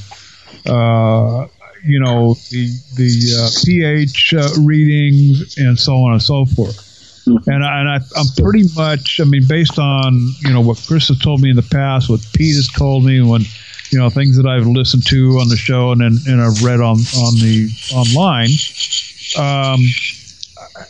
uh, you know, the the uh, pH uh, readings and so on and so forth. And, I, and I, I'm pretty much, I mean, based on, you know, what Chris has told me in the past, what Pete has told me, when, you know, things that I've listened to on the show and and, and I've read on, on the online, um,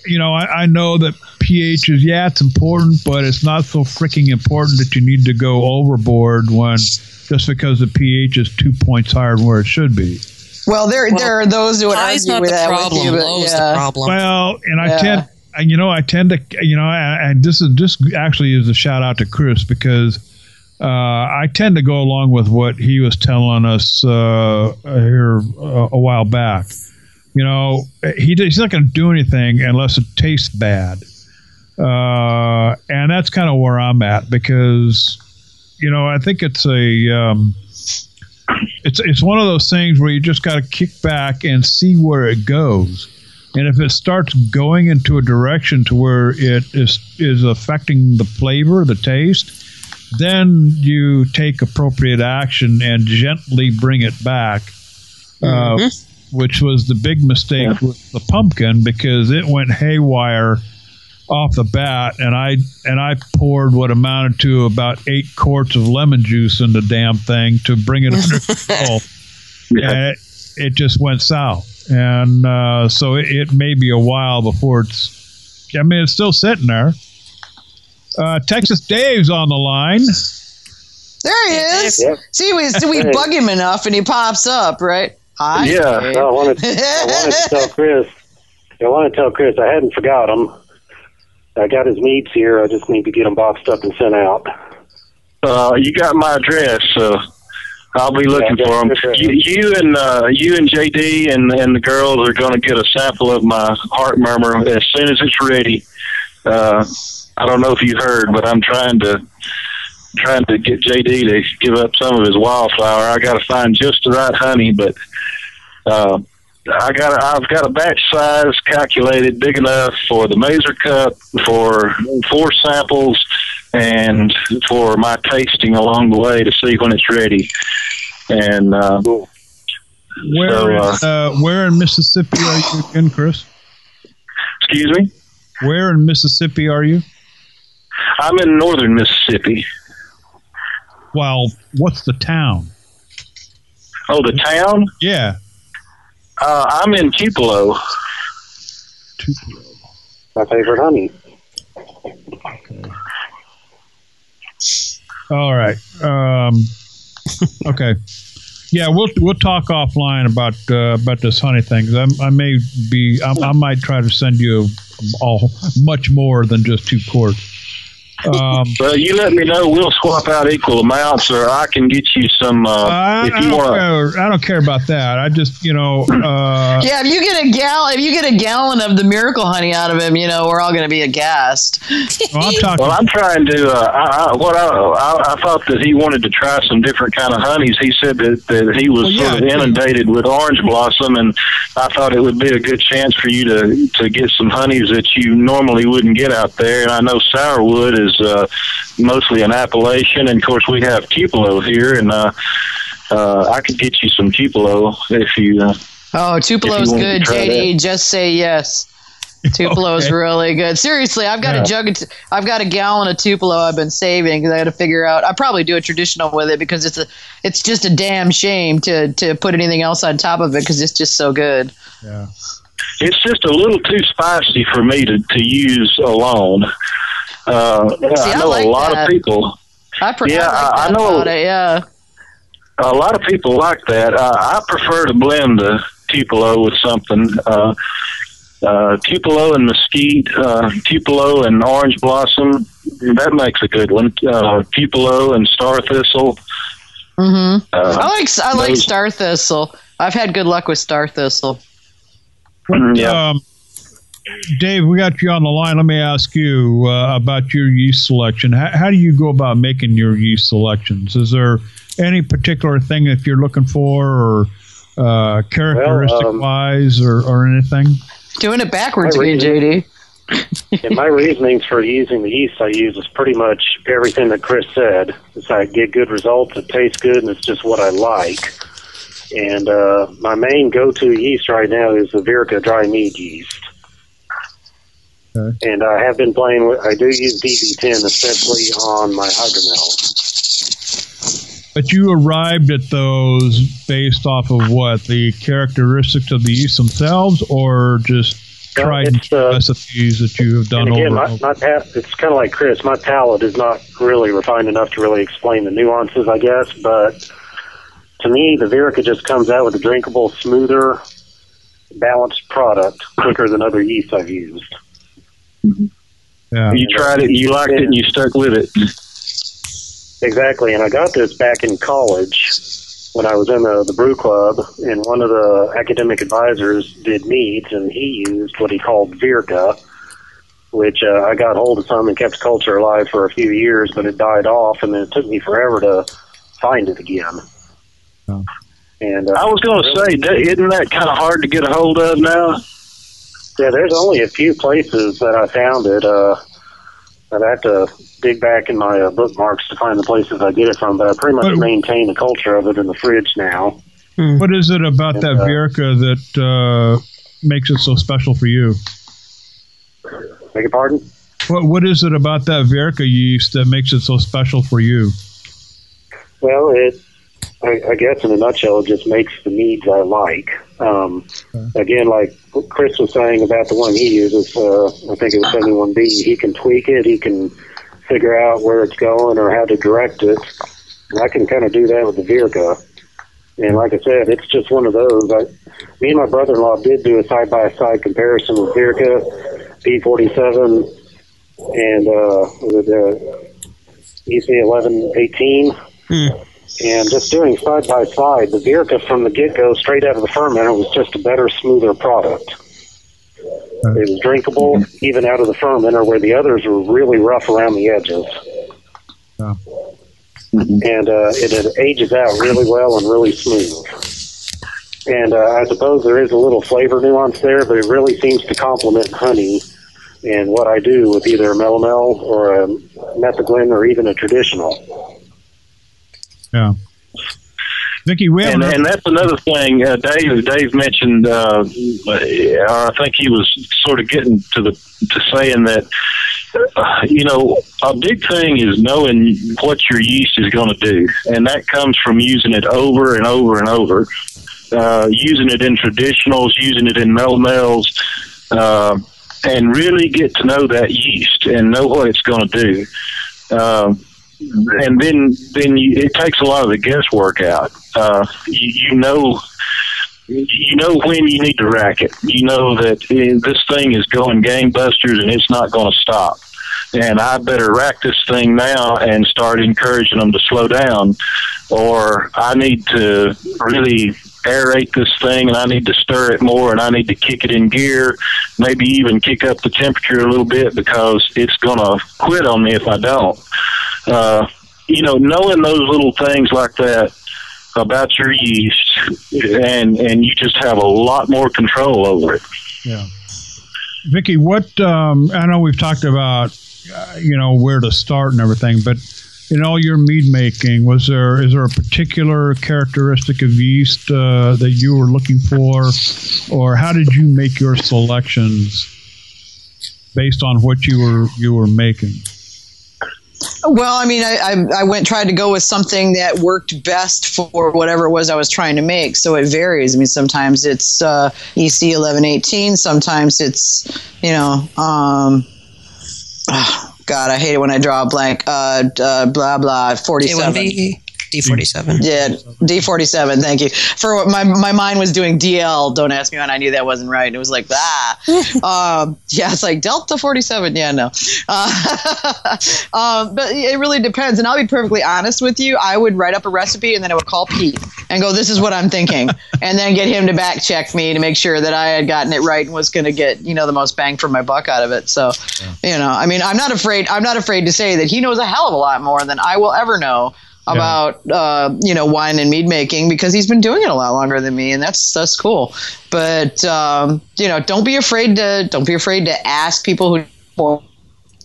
you know, I, I know that pH is, yeah, it's important, but it's not so freaking important that you need to go overboard when just because the pH is two points higher than where it should be. Well, there well, there are those who would argue not with the that. Problem. With you, but, yeah. the problem. Well, and I yeah. tend, you know, I tend to, you know, and this is this actually is a shout out to Chris because uh, I tend to go along with what he was telling us uh, here uh, a while back. You know, he he's not going to do anything unless it tastes bad, uh, and that's kind of where I'm at because, you know, I think it's a. Um, It's it's one of those things where you just got to kick back and see where it goes, and if it starts going into a direction to where it is is affecting the flavor, the taste, then you take appropriate action and gently bring it back, uh, mm-hmm. which was the big mistake yeah. with the pumpkin because it went haywire off the bat, and I and I poured what amounted to about eight quarts of lemon juice in the damn thing to bring it under control. Yeah. It, it just went south, and uh, so it, it may be a while before it's. I mean, it's still sitting there. Uh, Texas Dave's on the line. There he is. Yep. See, we so we bug him enough, and he pops up, right? Hi. Yeah, I wanted, I wanted to tell Chris. I wanted to tell Chris I hadn't forgot him. I got his meats here. I just need to get them boxed up and sent out. Uh, you got my address, so I'll be looking yeah, for them. You, you and uh, you and J D and, and the girls are going to get a sample of my heart murmur as soon as it's ready. Uh, I don't know if you heard, but I'm trying to trying to get J D to give up some of his wildflower. I got to find just the right honey, but uh, I got a, I've got a batch size calculated big enough for the Mazer Cup, for four samples, and for my tasting along the way to see when it's ready. And uh, where so, uh, uh, where in Mississippi are you again, Chris? Excuse me? Where in Mississippi are you? I'm in northern Mississippi. Well, what's the town? Oh, the town? Yeah. Uh, I'm in Tupelo. Tupelo. My favorite honey. Okay. All right. Um, okay. Yeah, we'll we'll talk offline about uh, about this honey thing. I may be. I, I might try to send you a, a, much more than just two quarts. Um, well, you let me know. We'll swap out equal amounts, or I can get you some. Uh, I, if you I, don't wanna... care, I don't care about that. I just, you know. Uh, yeah, if you get a gal, if you get a gallon of the miracle honey out of him, you know, we're all going to be aghast. Well, I'm talking. Well, I'm trying to. Uh, I, I, what I, I, I thought that he wanted to try some different kind of honeys. He said that, that he was well, yeah, sort of inundated with orange blossom, and I thought it would be a good chance for you to to get some honeys that you normally wouldn't get out there. And I know sourwood is. Uh, mostly an Appalachian, and of course we have Tupelo here, and uh, uh, I could get you some Tupelo if you. Uh, oh, Tupelo's if you good, J D. That. Just say yes. Tupelo's okay. really good. Seriously, I've got yeah. a jug. Of t- I've got a gallon of Tupelo I've been saving because I got to figure out. I probably do a traditional with it because it's a. It's just a damn shame to to put anything else on top of it because it's just so good. Yeah. It's just a little too spicy for me to, to use alone. Uh, yeah, See, I know I like a lot that. of people. I pre- yeah, I, like I know it, yeah. a lot of people like that. Uh, I prefer to blend the Tupelo with something. Uh, uh, Tupelo and mesquite, uh, Tupelo and orange blossom. That makes a good one. Uh, Tupelo and star thistle. Mm-hmm. Uh, I like I like those. star thistle. I've had good luck with star thistle. Mm, yeah. Um, Dave, we got you on the line. Let me ask you uh, about your yeast selection. How, how do you go about making your yeast selections? Is there any particular thing that you're looking for, or uh, characteristic-wise, well, um, or, or anything? Doing it backwards for you, J D. And my reasonings for using the yeast I use is pretty much everything that Chris said. It's I get good results, it tastes good, and it's just what I like. And uh, my main go-to yeast right now is the Virga dry mead yeast. Okay. And I have been playing with, I do use D B ten, especially on my hydromel. But you arrived at those based off of what? The characteristics of the yeast themselves, or just no, tried uh, recipes that you have done and again, over my, and over? My pa- it's kind of like Chris, my palate is not really refined enough to really explain the nuances, I guess, but to me, the Virica just comes out with a drinkable, smoother, balanced product quicker than other yeast I've used. Mm-hmm. Yeah. You tried it, you liked it, and you stuck with it. Exactly, and I got this back in college when I was in the, the brew club, and one of the academic advisors did meads, and he used what he called Virica, which uh, I got hold of some and kept culture alive for a few years, but it died off, and then it took me forever to find it again. Oh. And uh, I was going to really, say, that, isn't that kind of hard to get a hold of now? Yeah, there's only a few places that I found it. Uh, I'd have to dig back in my uh, bookmarks to find the places I get it from, but I pretty much but, maintain the culture of it in the fridge now. What is it about and, that uh, Virica that uh, makes it so special for you? Beg your pardon? What, what is it about that Virica yeast that makes it so special for you? Well, it, I, I guess in a nutshell, it just makes the meads I like. Um, okay. Again, like Chris was saying about the one he uses, uh, I think it was seventy-one B, he can tweak it, he can figure out where it's going or how to direct it. And I can kind of do that with the Virica. And like I said, it's just one of those. I, me and my brother-in-law did do a side-by-side comparison with Virica, B forty-seven, and uh, with the E C eleven eighteen. Mm. And just doing side by side, the Virica from the get-go, straight out of the fermenter, was just a better, smoother product. It was drinkable, mm-hmm. even out of the fermenter, where the others were really rough around the edges. Oh. Mm-hmm. And uh, it, it ages out really well and really smooth. And uh, I suppose there is a little flavor nuance there, but it really seems to complement honey and what I do with either a Melomel or a Methaglen or even a traditional. Yeah, Vicki, we and, and that's another thing. Uh, Dave, Dave mentioned. Uh, I think he was sort of getting to the to saying that uh, you know, a big thing is knowing what your yeast is going to do, and that comes from using it over and over and over, uh, using it in traditionals, using it in Melomels, uh, and really get to know that yeast and know what it's going to do. Uh, And then, then you, it takes a lot of the guesswork out. Uh, you, you know, you know when you need to rack it. You know that uh, this thing is going gangbusters and it's not going to stop. And I better rack this thing now and start encouraging them to slow down, or I need to really aerate this thing and I need to stir it more and I need to kick it in gear, maybe even kick up the temperature a little bit because it's going to quit on me if I don't. Uh, you know, knowing those little things like that about your yeast, and, and you just have a lot more control over it. Yeah. Vicki, what, um, I know we've talked about, uh, you know, where to start and everything, but in all your mead making, was there, is there a particular characteristic of yeast uh, that you were looking for, or how did you make your selections based on what you were, you were making? Well, I mean, I, I, I went tried to go with something that worked best for whatever it was I was trying to make. So it varies. I mean, sometimes it's uh, E C eleven eighteen. Sometimes it's, you know, um, oh, God, I hate it when I draw a blank. Uh, uh, blah, blah, forty-seven. D forty-seven. Yeah, D forty-seven. Thank you. For my my mind was doing D L. Don't ask me when I knew that wasn't right. It was like ah, um, yeah. It's like Delta forty-seven. Yeah, no. Uh, um, but it really depends. And I'll be perfectly honest with you. I would write up a recipe and then I would call Pete and go, "This is what I'm thinking," and then get him to back check me to make sure that I had gotten it right and was going to get you know the most bang for my buck out of it. So, yeah. you know, I mean, I'm not afraid. I'm not afraid to say that he knows a hell of a lot more than I will ever know. Yeah. About uh, you know wine and mead making because he's been doing it a lot longer than me, and that's that's cool. But um, you know, don't be afraid to don't be afraid to ask people who well,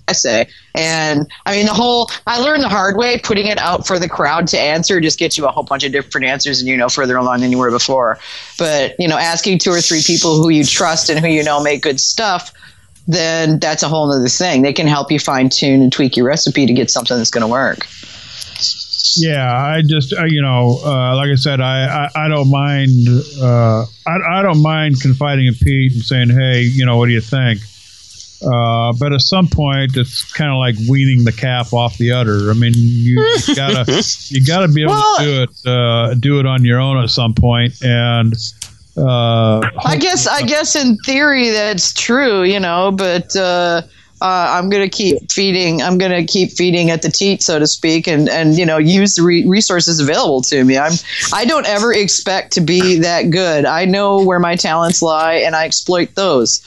I say. And I mean, the whole I learned the hard way putting it out for the crowd to answer just gets you a whole bunch of different answers, and you know further along than you were before. But you know, asking two or three people who you trust and who you know make good stuff, then that's a whole other thing. They can help you fine tune and tweak your recipe to get something that's going to work. Yeah, I just uh, you know, uh, like I said, I, I, I don't mind uh, I I don't mind confiding in Pete and saying, hey, you know, what do you think? Uh, but at some point, it's kind of like weaning the calf off the udder. I mean, you gotta you gotta be able well, to do it uh, do it on your own at some point. And uh, I guess I guess in theory that's true, you know. But uh, uh, I'm gonna keep feeding. I'm gonna keep feeding at the teat, so to speak, and, and you know, use the re- resources available to me. I'm I don't ever expect to be that good. I know where my talents lie, and I exploit those.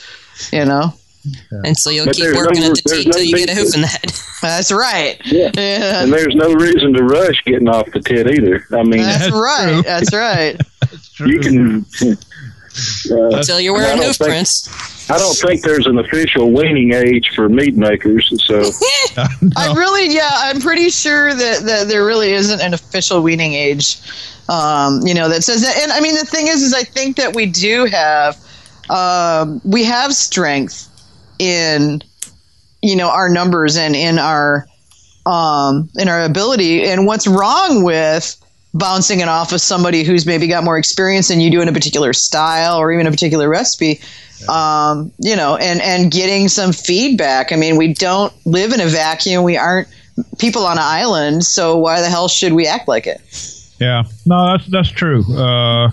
You know. Yeah. And so you'll but keep working no, at the tea until no you get a hoof in the head. That's right. Yeah. yeah. And there's no reason to rush getting off the tit either. I mean, that's, that's right. True. That's right. That's true. You can uh, until you're wearing hoof think, prints. I don't think there's an official weaning age for meat makers. So no. I really, yeah, I'm pretty sure that, that there really isn't an official weaning age. Um, you know, that says that. And I mean, the thing is, is I think that we do have um, we have strength in, you know, our numbers and in our um, in our ability. And what's wrong with bouncing it off of somebody who's maybe got more experience than you do in a particular style or even a particular recipe, yeah. um, you know, and, and getting some feedback. I mean, we don't live in a vacuum. We aren't people on an island. So why the hell should we act like it? Yeah, no, that's, that's true. Uh,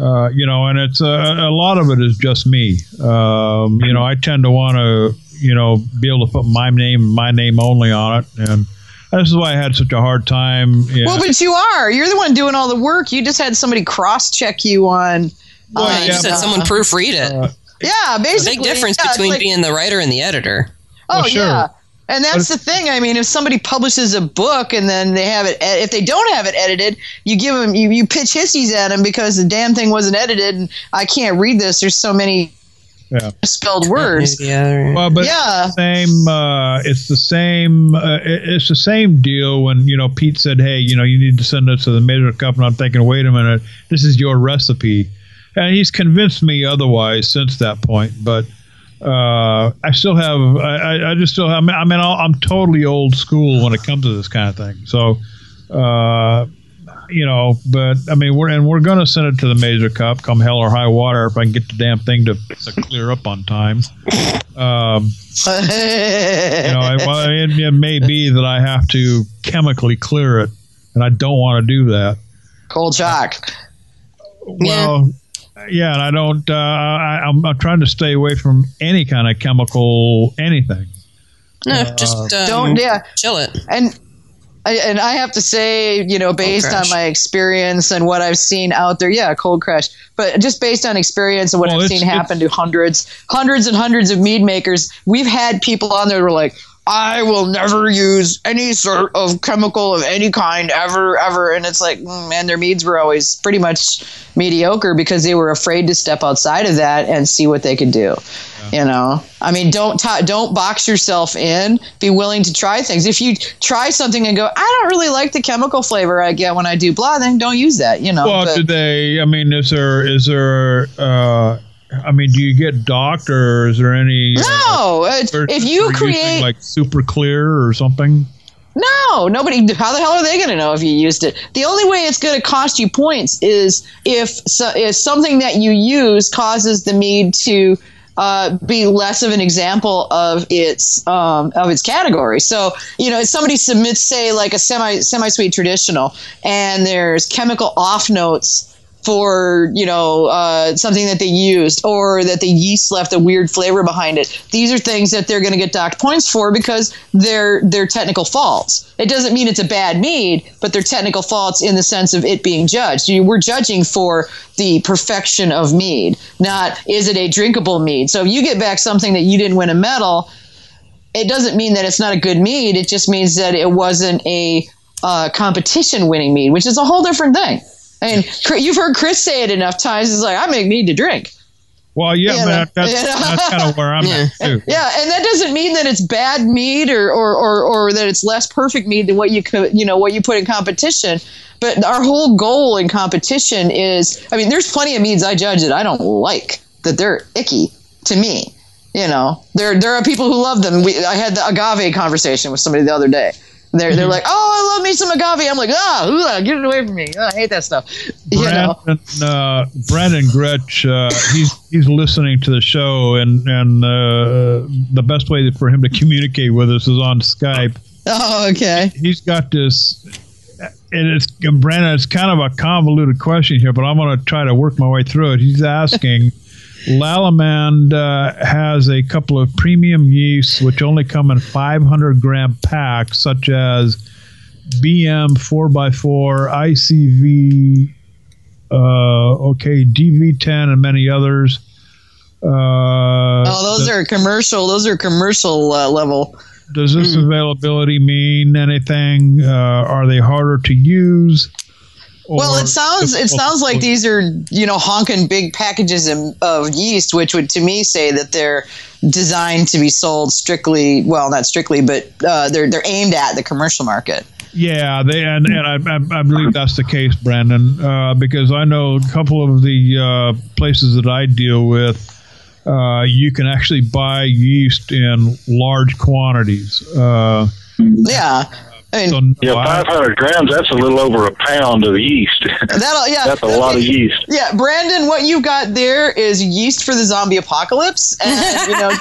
Uh, you know, and it's uh, a lot of it is just me. Um, you know, I tend to want to, you know, be able to put my name, my name only on it. And this is why I had such a hard time. Yeah. Well, but you are. You're the one doing all the work. You just had somebody cross-check you on. Well, uh, yeah, you just had uh, someone proofread it. Uh, yeah, basically. The big difference yeah, between like, being the writer and the editor. Oh, well, sure. yeah. And that's the thing. I mean, if somebody publishes a book and then they have it, ed- if they don't have it edited, you give them, you, you pitch hissies at them because the damn thing wasn't edited. And I can't read this. There's so many yeah. spelled words. Yeah. Well, but yeah. it's the same. Uh, it's the same. Uh, it's the same deal when you know Pete said, "Hey, you know, you need to send us to the Mazer Cup," and I'm thinking, "Wait a minute, this is your recipe," and he's convinced me otherwise since that point, but. Uh, I still have. I, I just still. Have, I mean, I'm totally old school when it comes to this kind of thing. So, uh, you know, but I mean, we're and we're going to send it to the Mazer Cup, come hell or high water, if I can get the damn thing to, to clear up on time. Um, you know, I, well, it, it may be that I have to chemically clear it, and I don't want to do that. Cold shock. Well. Yeah. Yeah, and I don't. Uh, I, I'm, I'm trying to stay away from any kind of chemical anything. No, uh, just um, don't. Yeah, chill it. And I, and I have to say, you know, based on my experience and what I've seen out there, yeah, cold crash. But just based on experience and what well, I've seen happen to hundreds, hundreds and hundreds of mead makers, we've had people on there who are like, I will never use any sort of chemical of any kind ever, ever. And it's like, man, their meads were always pretty much mediocre because they were afraid to step outside of that and see what they could do. Yeah. You know, I mean, don't ta- don't box yourself in. Be willing to try things. If you try something and go, I don't really like the chemical flavor I get when I do blah, then don't use that. You know. Well, but- do they? I mean, is there is there? Uh- I mean, do you get docked or is there any... No! Uh, if you create... like super clear or something? No! Nobody... How the hell are they going to know if you used it? The only way it's going to cost you points is if, so, if something that you use causes the mead to uh, be less of an example of its um, of its category. So, you know, if somebody submits, say, like a semi, semi-sweet traditional and there's chemical off-notes for, you know, uh, something that they used or that the yeast left a weird flavor behind it. These are things that they're going to get docked points for because they're, they're technical faults. It doesn't mean it's a bad mead, but they're technical faults in the sense of it being judged. You, we're judging for the perfection of mead, not is it a drinkable mead. So if you get back something that you didn't win a medal, it doesn't mean that it's not a good mead. It just means that it wasn't a uh, competition winning mead, which is a whole different thing. I mean, you've heard Chris say it enough times. It's like, I make mead to drink. Well, yeah, you know? man, that's, that's kind of where I'm at, too. Yeah, and that doesn't mean that it's bad mead or, or, or, or that it's less perfect mead than what you could, you know, what you put in competition. But our whole goal in competition is, I mean, there's plenty of meads I judge that I don't like, that they're icky to me. You know, there there are people who love them. We, I had the agave conversation with somebody the other day. They're they're like, oh, I love me some agave. I'm like, ah, ooh, get it away from me. Oh, I hate that stuff. Brandon, you know? uh, Brandon Gretsch, uh, he's he's listening to the show, and and uh, the best way for him to communicate with us is on Skype. Oh, okay. He's got this, and it's Brandon. It's kind of a convoluted question here, but I'm going to try to work my way through it. He's asking. Lallaman uh, has a couple of premium yeasts which only come in five hundred gram packs, such as B M four by four, I C V, uh, okay, D V ten, and many others. Uh, oh, those the, are commercial. Those are commercial uh, level. Does this mm. availability mean anything? Uh, are they harder to use? Well, it sounds it sounds like these are, you know, honking big packages of, of yeast, which would to me say that they're designed to be sold strictly, well, not strictly, but uh, they're they're aimed at the commercial market. Yeah, they and, and I, I believe that's the case, Brandon, uh, because I know a couple of the uh, places that I deal with, uh, you can actually buy yeast in large quantities. Uh, yeah. I mean, so, no, yeah, five hundred grams, that's a little over a pound of yeast. That'll, yeah, that's a lot of yeast. Yeah, Brandon, what you got there is yeast for the zombie apocalypse. And, you know,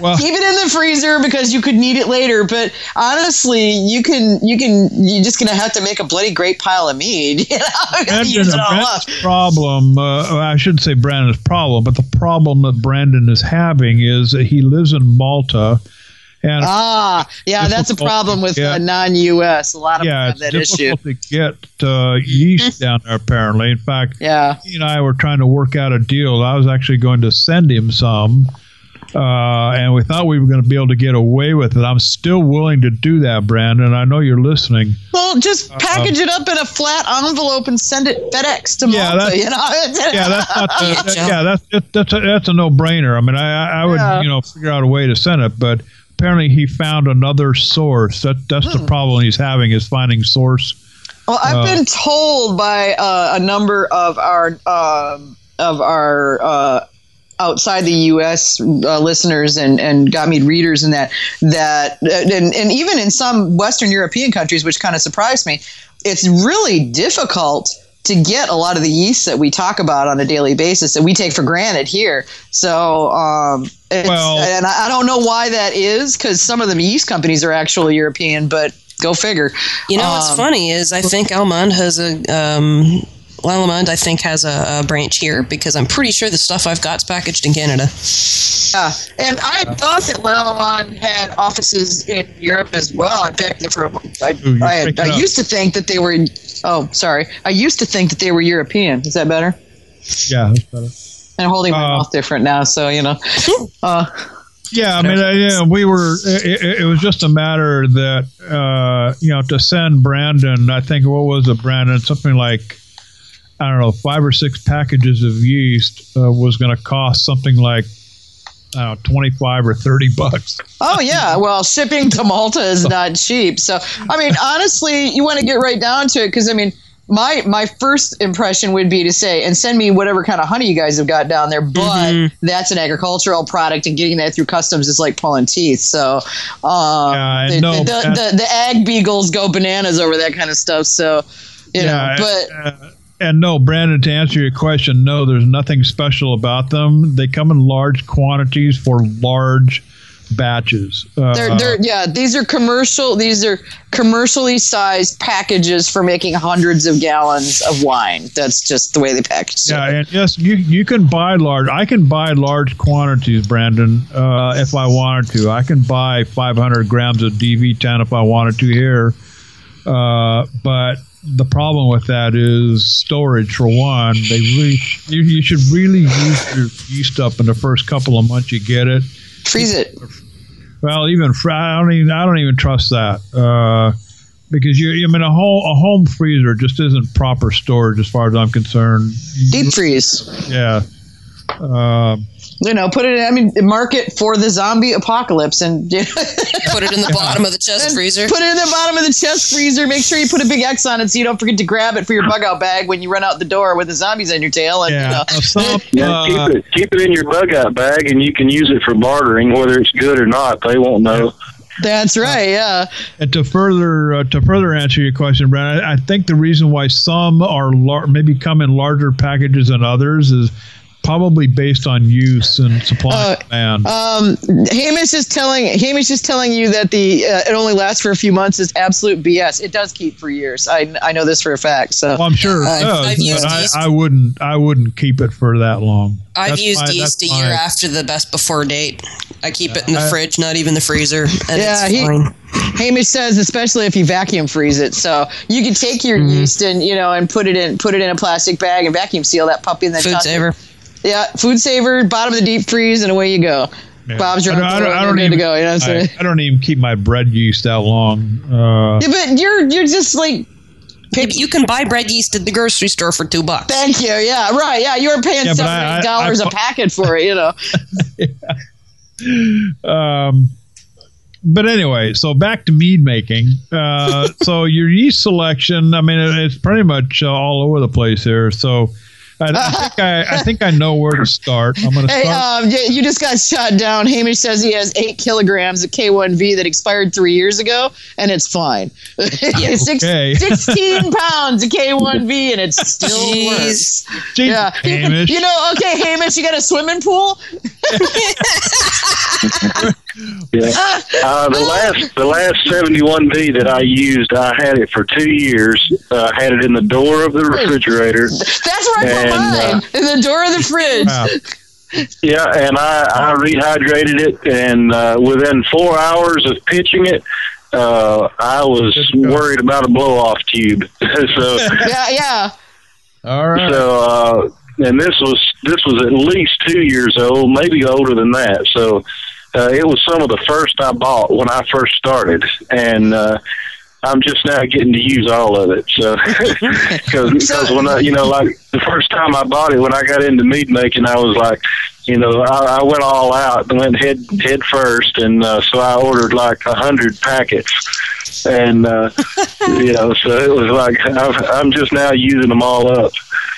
well, keep it in the freezer because you could need it later. But honestly, you can, you can, you're just going to have to make a bloody great pile of mead. You know, Brandon's problem, uh, I shouldn't say Brandon's problem, but the problem that Brandon is having is that he lives in Malta. And ah, yeah, that's a problem with get, uh, non U S A lot of yeah, people have that issue. It's difficult to get uh, yeast down there, apparently. In fact, yeah. he and I were trying to work out a deal. I was actually going to send him some, uh, and we thought we were going to be able to get away with it. I'm still willing to do that, Brandon. I know you're listening. Well, just package uh, it up in a flat envelope and send it FedEx to yeah, Malta. You know? yeah, that's not the, that, yeah, that's it, that's a, that's a no-brainer. I mean, I I would yeah. you know figure out a way to send it, but. Apparently, he found another source. That, that's hmm. the problem he's having is finding source. Well, I've uh, been told by uh, a number of our uh, of our uh, outside the U S uh, listeners and and gotmead readers, and that that and, and even in some Western European countries, which kind of surprised me, it's really difficult to get a lot of the yeasts that we talk about on a daily basis that we take for granted here. So, um, it's, well, and I, I don't know why that is, because some of the yeast companies are actually European, but go figure. You know, um, what's funny is I think Almond has a, um, Lallaman, I think, has a, a branch here because I'm pretty sure the stuff I've got is packaged in Canada. Yeah, and I thought that Lallaman had offices in Europe as well. In fact, I, Ooh, I, had, I used to think that they were. Oh, sorry. I used to think that they were European. Is that better? Yeah, that's better. And I'm holding my uh, mouth different now, so you know. Uh, yeah, I mean, uh, yeah, we were. It, it was just a matter that uh, you know to send Brandon. I think what was it, Brandon? Something like. I don't know, five or six packages of yeast uh, was going to cost something like I don't know, twenty-five or thirty bucks. Oh, yeah. Well, shipping to Malta is not cheap. So, I mean, honestly, you want to get right down to it because, I mean, my my first impression would be to say, and send me whatever kind of honey you guys have got down there, but mm-hmm. that's an agricultural product, and getting that through customs is like pulling teeth. So um, yeah, the, no, the, the, the, the ag beagles go bananas over that kind of stuff. So, you yeah, know, but... Uh, And no, Brandon, to answer your question, no, there's nothing special about them. They come in large quantities for large batches. Uh, they're, they're, yeah, these are commercial. These are commercially sized packages for making hundreds of gallons of wine. That's just the way they package it. Yeah, and yes, you you can buy large. I can buy large quantities, Brandon, uh, if I wanted to. I can buy five hundred grams of D V ten if I wanted to here, uh, but. The problem with that is storage. For one, they really you, you should really use your yeast up in the first couple of months you get it. Freeze it. Well, even I don't even I don't even trust that uh, because you. I mean, a home a home freezer just isn't proper storage as far as I'm concerned. Deep freeze. Yeah. Uh, you know, put it in, I mean, mark it for the zombie apocalypse and you know, put it in the bottom of the chest freezer. Put it in the bottom of the chest freezer. Make sure you put a big X on it so you don't forget to grab it for your bug out bag when you run out the door with the zombies on your tail. And, yeah. You know. Some, yeah uh, keep, it, keep it in your bug out bag and you can use it for bartering, whether it's good or not. They won't know. That's right. Yeah. Uh, and to further uh, to further answer your question, Brandon, I, I think the reason why some are lar- maybe come in larger packages than others is probably based on use and supply uh, and demand. Um, Hamish is telling Hamish is telling you that the uh, it only lasts for a few months is absolute B S. It does keep for years. I I know this for a fact. So well, I'm sure it does, I've used yeast. I, I wouldn't I wouldn't keep it for that long. I've that's used my, yeast a year my, after the best before date. I keep yeah, it in the I, fridge, not even the freezer. And yeah, it's he, fine. Hamish says, especially if you vacuum freeze it. So you can take your mm. yeast and you know and put it in put it in a plastic bag and vacuum seal that puppy and then food saver. Yeah, food saver, bottom of the deep freeze, and away you go. Yeah. Bob's your I don't, I don't even, to go. You know what I'm I, I don't even keep my bread yeast that long. Uh, yeah, but you're you're just like pick, you can buy bread yeast at the grocery store for two bucks. Thank you. Yeah, right. Yeah, you were paying yeah, seventy I, I, dollars I, I, a packet for it. You know. yeah. Um. But anyway, so back to mead making. Uh, so your yeast selection. I mean, it, it's pretty much uh, all over the place here. So. I, I, think I, I think I know where to start. I'm going to hey, start. Um, you just got shot down. Hamish says he has eight kilograms of K one V that expired three years ago, and it's fine. Okay. Six, sixteen pounds of K one V, and it still Jeez. works. Jeez, yeah. Hamish. You know, okay, Hamish, you got a swimming pool? yeah. uh, the last the last seventy-one V that I used, I had it for two years. I uh, had it in the door of the refrigerator. That's where I put mine, uh, in the door of the fridge. Wow. Yeah, and I, I rehydrated it, and uh, within four hours of pitching it, uh, I was worried about a blow-off tube. so yeah, yeah. All right. So. Uh, And this was this was at least two years old, maybe older than that. So uh, it was some of the first I bought when I first started, and uh, I'm just now getting to use all of it. So because when I, you know, like the first time I bought it, when I got into mead making, I was like, you know, I, I went all out and went head head first, and uh, so I ordered like a hundred packets. And, uh, you know, so it was like, I've, I'm just now using them all up.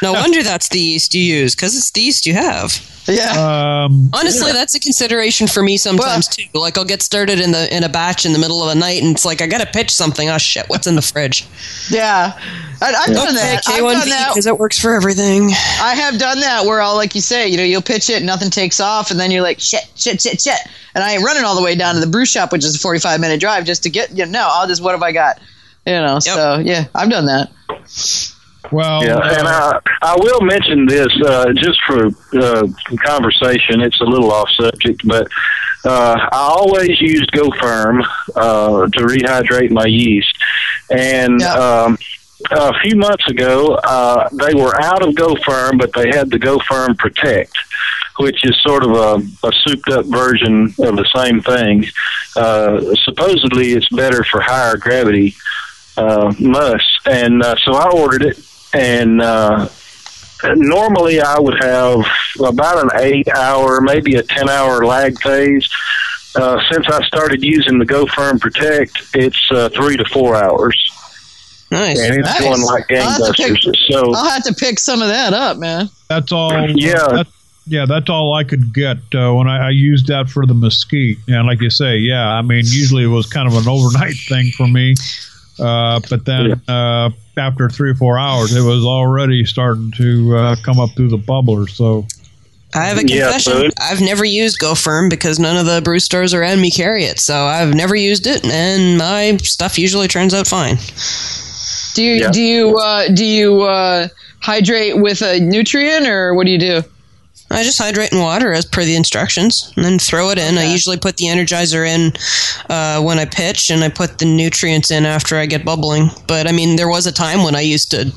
No wonder that's the yeast you use, because it's the yeast you have. Yeah. Um, Honestly, yeah. that's a consideration for me sometimes, well, too. Like, I'll get started in the in a batch in the middle of the night, and it's like, I got to pitch something. Oh, shit, what's in the fridge? Yeah. I, I've yeah. done that. Okay, K one V, because it works for everything. I have done that where I'll, like you say, you know, you'll pitch it, nothing takes off, and then you're like, shit, shit, shit, shit. And I ain't running all the way down to the brew shop, which is a forty-five minute drive, just to get, you know, I'll just, what have I got? You know, yep. so, yeah, I've done that. Well, yeah, uh, and I, I will mention this uh, just for uh, conversation. It's a little off subject, but uh, I always used Go Firm uh, to rehydrate my yeast. And yeah. um, a few months ago, uh, they were out of Go Firm, but they had the Go Firm Protect, which is sort of a, a souped-up version of the same thing. Uh, supposedly, it's better for higher gravity uh, must. And uh, so I ordered it, and uh, normally I would have about an eight-hour, maybe a ten-hour lag phase. Uh, since I started using the Go Firm Protect, it's uh, three to four hours. Nice. And it's nice. Going like gangbusters. I'll pick, so I'll have to pick some of that up, man. That's all. Yeah. That's, yeah, that's all I could get uh, when I, I used that for the mesquite. And like you say, yeah, I mean, usually it was kind of an overnight thing for me. Uh, but then uh, after three or four hours, it was already starting to uh, come up through the bubbler. So I have a confession. Yeah, I've never used Go Firm because none of the brew stores around me carry it. So I've never used it, and my stuff usually turns out fine. Do you yeah. do you uh, do you uh, hydrate with a nutrient, or what do you do? I just hydrate in water as per the instructions, and then throw it in. Okay. I usually put the Energizer in uh, when I pitch, and I put the nutrients in after I get bubbling. But I mean, there was a time when I used to,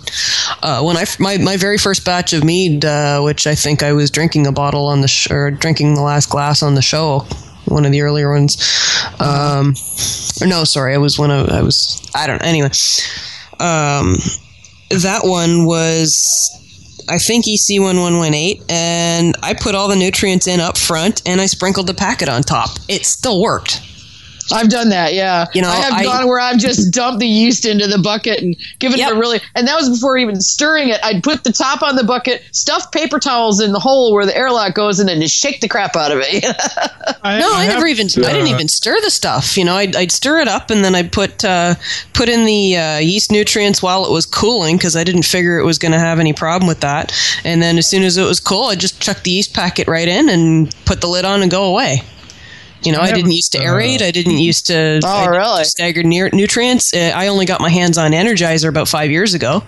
uh, when I my, my very first batch of mead, uh, which I think I was drinking a bottle on the sh- or drinking the last glass on the show, one of the earlier ones. Um, or no, sorry, I was one of I was I don't know. Anyway, um, that one was. I think E C one one one eight, and I put all the nutrients in up front, and I sprinkled the packet on top. It still worked. I've done that, yeah. You know, I have I, gone where I've just dumped the yeast into the bucket and given yep. it a really – and that was before even stirring it. I'd put the top on the bucket, stuff paper towels in the hole where the airlock goes in, and just shake the crap out of it. I, no, I, I never even to, – I didn't even stir the stuff. You know, I'd, I'd stir it up, and then I'd put, uh, put in the uh, yeast nutrients while it was cooling because I didn't figure it was going to have any problem with that. And then as soon as it was cool, I'd just chuck the yeast packet right in and put the lid on and go away. You know, I, I didn't used to aerate. Uh, I didn't used to oh, really? stagger ne- nutrients. Uh, I only got my hands on Energizer about five years ago.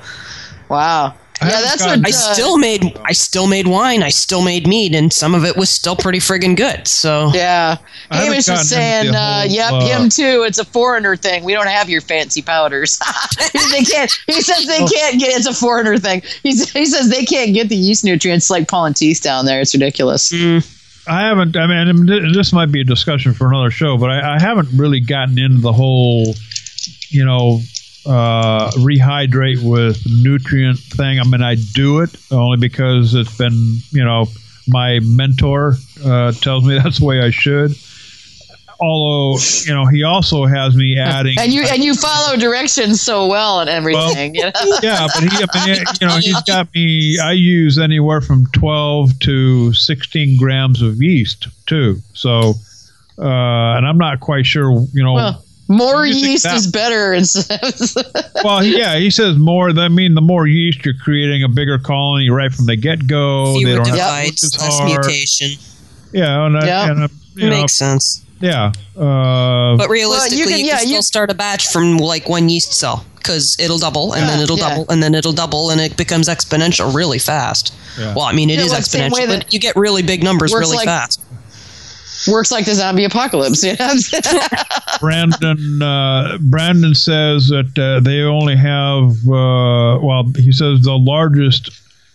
Wow. I yeah, that's what I uh, still made. I still made wine. I still made mead, and some of it was still pretty friggin' good. So yeah, Hamish was saying, whole, uh, "Yep, uh, him too. It's a foreigner thing. We don't have your fancy powders." they can't. He says they can't get. It's a foreigner thing. He's, he says they can't get the yeast nutrients like pollen teeth down there. It's ridiculous. Mm. I haven't, I mean, this might be a discussion for another show, but I, I haven't really gotten into the whole, you know, uh, rehydrate with nutrient thing. I mean, I do it only because it's been, you know, my mentor uh, tells me that's the way I should. Although, you know, he also has me adding, and you and you follow directions so well and everything. Well, you know? Yeah, but he, I mean, you know, he's got me. I use anywhere from twelve to sixteen grams of yeast too. So, uh, and I'm not quite sure. You know, well, more yeast that, is better. It says. Well, yeah, he says more. I mean, the more yeast, you're creating a bigger colony right from the get go. They don't divides, have less mutation. Yeah, and, yep. and, and you know, makes sense. Yeah, uh, but realistically, well, you can, yeah, you can still you, start a batch from like one yeast cell because it'll double and yeah, then it'll yeah. double and then it'll double and it becomes exponential really fast. Yeah. Well, I mean, it you is know, exponential, but you get really big numbers really like, fast. Works like the zombie apocalypse. You know? Brandon uh, Brandon says that uh, they only have uh, well, he says the largest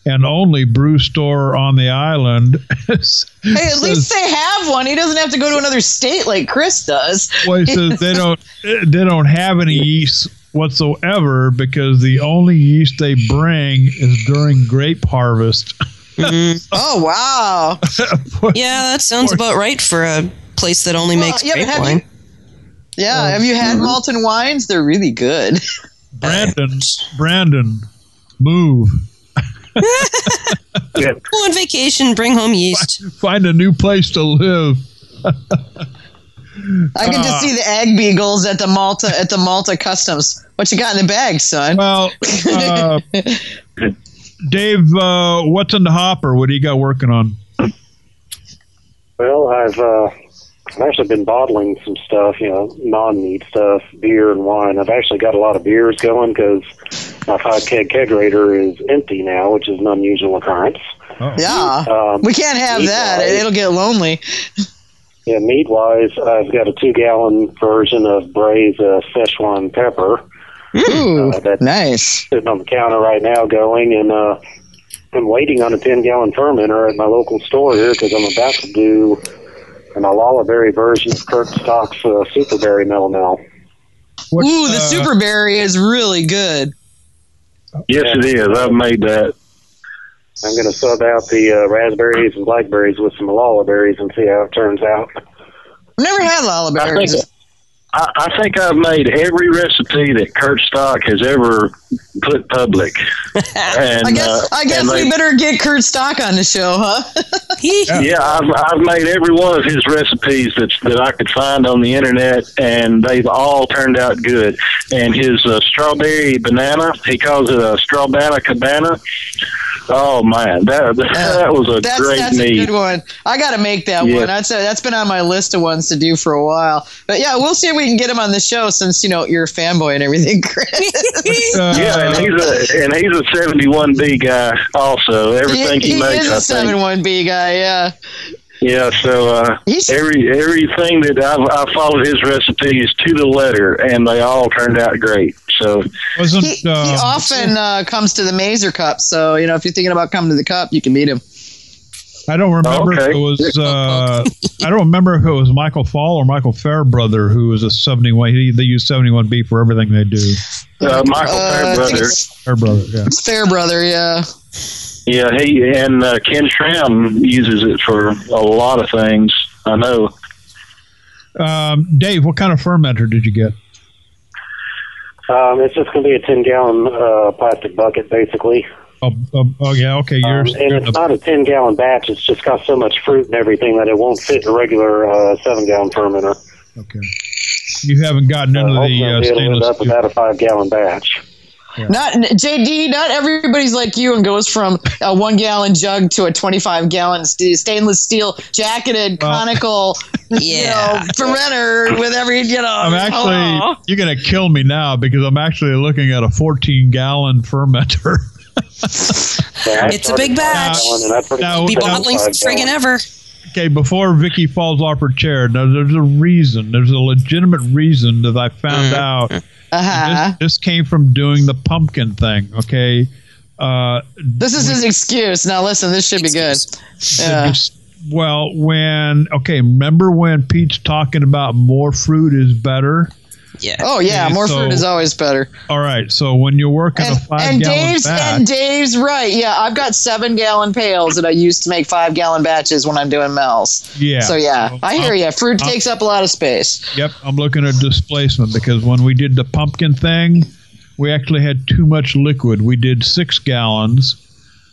and only brew store on the island. Hey, at says, least they have one. He doesn't have to go to another state like Chris does. Well, he says they don't they don't have any yeast whatsoever because the only yeast they bring is during grape harvest. Mm-hmm. Oh, wow. Yeah, that sounds about right for a place that only well, makes yeah, grape wine. You, yeah, um, have you had Malton wines? They're really good. Brandon, Brandon, move. Go on vacation, bring home yeast. Find, find a new place to live. I can uh, just see the ag beagles at the Malta at the Malta customs. What you got in the bag, son? Well, uh, Dave, uh, what's in the hopper? What do you got working on? Well, I've uh, I've actually been bottling some stuff, you know, non-meat stuff, beer and wine. I've actually got a lot of beers going because my five keg kegerator is empty now, which is an unusual occurrence. Oh. Yeah, um, we can't have that. Wise, it'll get lonely. Yeah, meat-wise, I've got a two-gallon version of Bray's uh, Szechuan pepper. Ooh, uh, that's nice. Sitting on the counter right now, going, and uh, I'm waiting on a ten-gallon fermenter at my local store here because I'm about to do an Alala berry version of Kurt Stoeckl uh, Superberry Melomel. Ooh, the uh, Superberry is really good. Yes, it is. I've made that. I'm going to sub out the uh, raspberries and blackberries with some Alala berries and see how it turns out. I've never had Alala berries. I think, I, I think I've made every recipe that Kurt Stoeckl has ever put public. And, I guess, uh, I guess we they, better get Kurt Stoeckl on the show, huh? Yeah, I've, I've made every one of his recipes that, that I could find on the internet, and they've all turned out good. And his uh, strawberry banana, he calls it a strawbanana cabana. Oh, man, that, that, uh, that was a that's, great that's need. That's a good one. I got to make that yeah. one. That's, a, that's been on my list of ones to do for a while. But, yeah, we'll see if we can get him on the show since, you know, you're a fanboy and everything, Chris. uh, yeah, and he's a and he's a seventy-one B guy also. Everything he, he, he makes, is a I think. seventy-one B guy, yeah. Yeah, so uh, every everything that I've, I followed his recipes to the letter, and they all turned out great. So wasn't, he, uh, he often uh, comes to the Mazer Cup, so you know if you're thinking about coming to the Cup, you can meet him. I don't remember oh, okay. if it was uh, I don't remember if it was Michael Fall or Michael Fairbrother who was a seventy-one. He, they use seventy-one B for everything they do. Uh, Michael uh, Fairbrother. Fairbrother, yeah. Fairbrother, yeah. Yeah, he and uh, Ken Schramm uses it for a lot of things. I know. Um, Dave, what kind of fermenter did you get? Um, it's just going to be a ten-gallon uh, plastic bucket, basically. Oh, oh, oh yeah, okay. You're, um, and you're it's the, not a ten-gallon batch. It's just got so much fruit and everything that it won't fit in a regular uh, seven-gallon fermenter. Okay. You haven't gotten into uh, the uh, stainless up about a five-gallon batch. Yeah. Not J D. Not everybody's like you and goes from a one-gallon jug to a twenty-five-gallon st- stainless steel jacketed well, conical, yeah, you know, fermenter with every you know. I'm actually oh. You're gonna kill me now because I'm actually looking at a fourteen-gallon fermenter. Yeah, it's a big batch. Now, be bottling friggin' ever. Okay, before Vicki falls off her chair, now there's a reason. There's a legitimate reason that I found out. Uh-huh. This, this came from doing the pumpkin thing, okay? Uh, this is we, his excuse. Now, listen, this should be good. Yeah. Well, when, okay, remember when Pete's talking about more fruit is better? Yeah. Oh, yeah, and more so, fruit is always better. All right, so when you're working and, a five-gallon batch. And Dave's right. Yeah, I've got seven-gallon pails that I used to make five-gallon batches when I'm doing melts. Yeah. So, yeah, so I hear I'm, you. Fruit I'm, takes up a lot of space. Yep, I'm looking at displacement because when we did the pumpkin thing, we actually had too much liquid. We did six gallons,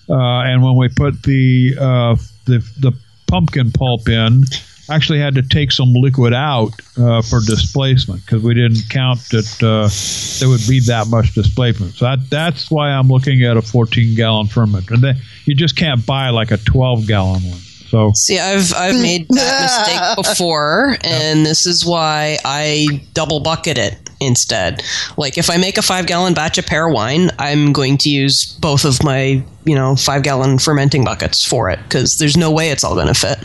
uh, and when we put the, uh, the the pumpkin pulp in, actually had to take some liquid out uh, for displacement because we didn't count that uh, there would be that much displacement. So that, that's why I'm looking at a fourteen-gallon fermenter. And then you just can't buy like a twelve-gallon one. So see, I've I've made that mistake before, and this is why I double bucket it instead. Like if I make a five-gallon batch of pear wine, I'm going to use both of my you know five-gallon fermenting buckets for it because there's no way it's all going to fit.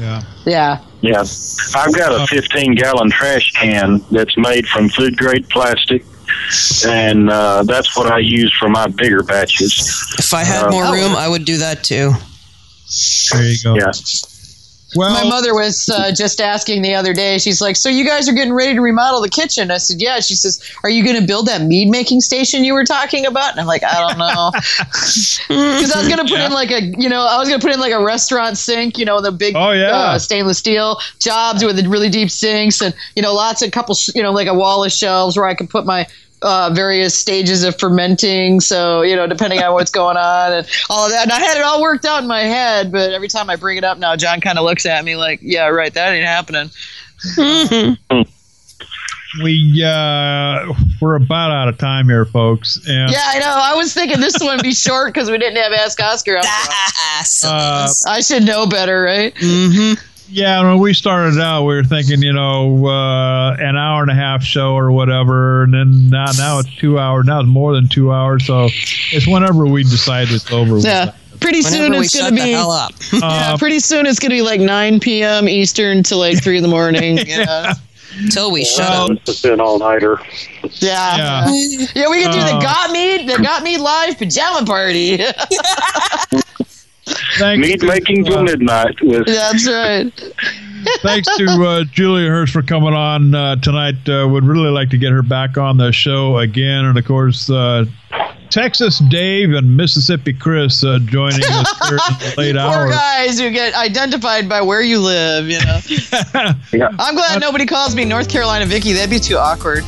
Yeah. Yeah. Yeah. I've got a fifteen-gallon trash can that's made from food-grade plastic. And uh, that's what I use for my bigger batches. If I had uh, more room, I would do that too. There you go. Yeah. Well, my mother was uh, just asking the other day. She's like, "So you guys are getting ready to remodel the kitchen?" I said, "Yeah." She says, "Are you going to build that mead making station you were talking about?" And I'm like, "I don't know," because I was going to put yeah. in like a, you know, I was going to put in like a restaurant sink, you know, the big oh, yeah. uh, stainless steel jobs with really deep sinks, and you know, lots of couple, you know, like a wall of shelves where I could put my. Uh, various stages of fermenting, so you know, depending on what's going on and all of that. And I had it all worked out in my head, but every time I bring it up now, John kind of looks at me like, "Yeah, right, that ain't happening." we uh, we're about out of time here, folks. And yeah, I know. I was thinking this one would be short because we didn't have Ask Oscar. uh, I should know better, right? Mm-hmm. Yeah, when we started out, we were thinking, you know, uh, an hour and a half show or whatever, and then now, now it's two hours. Now it's more than two hours, so it's whenever we decide it's over. Yeah, pretty soon it's going to be. Uh, yeah, pretty soon it's going to be like nine p.m. Eastern to like three in the morning. You know? Until we well, shut up. It's been all nighter. Yeah. Yeah, yeah we can do uh, the Got Me, the Got Me Live Pajama Party. Thanks Mead to, making till uh, midnight. With that's right. Thanks to uh, Julia Herz for coming on uh, tonight. Uh, would really like to get her back on the show again. And, of course, uh, Texas Dave and Mississippi Chris uh, joining us here in the late hour. Poor guys who get identified by where you live, you know. Yeah. I'm glad nobody calls me North Carolina Vicki. That'd be too awkward.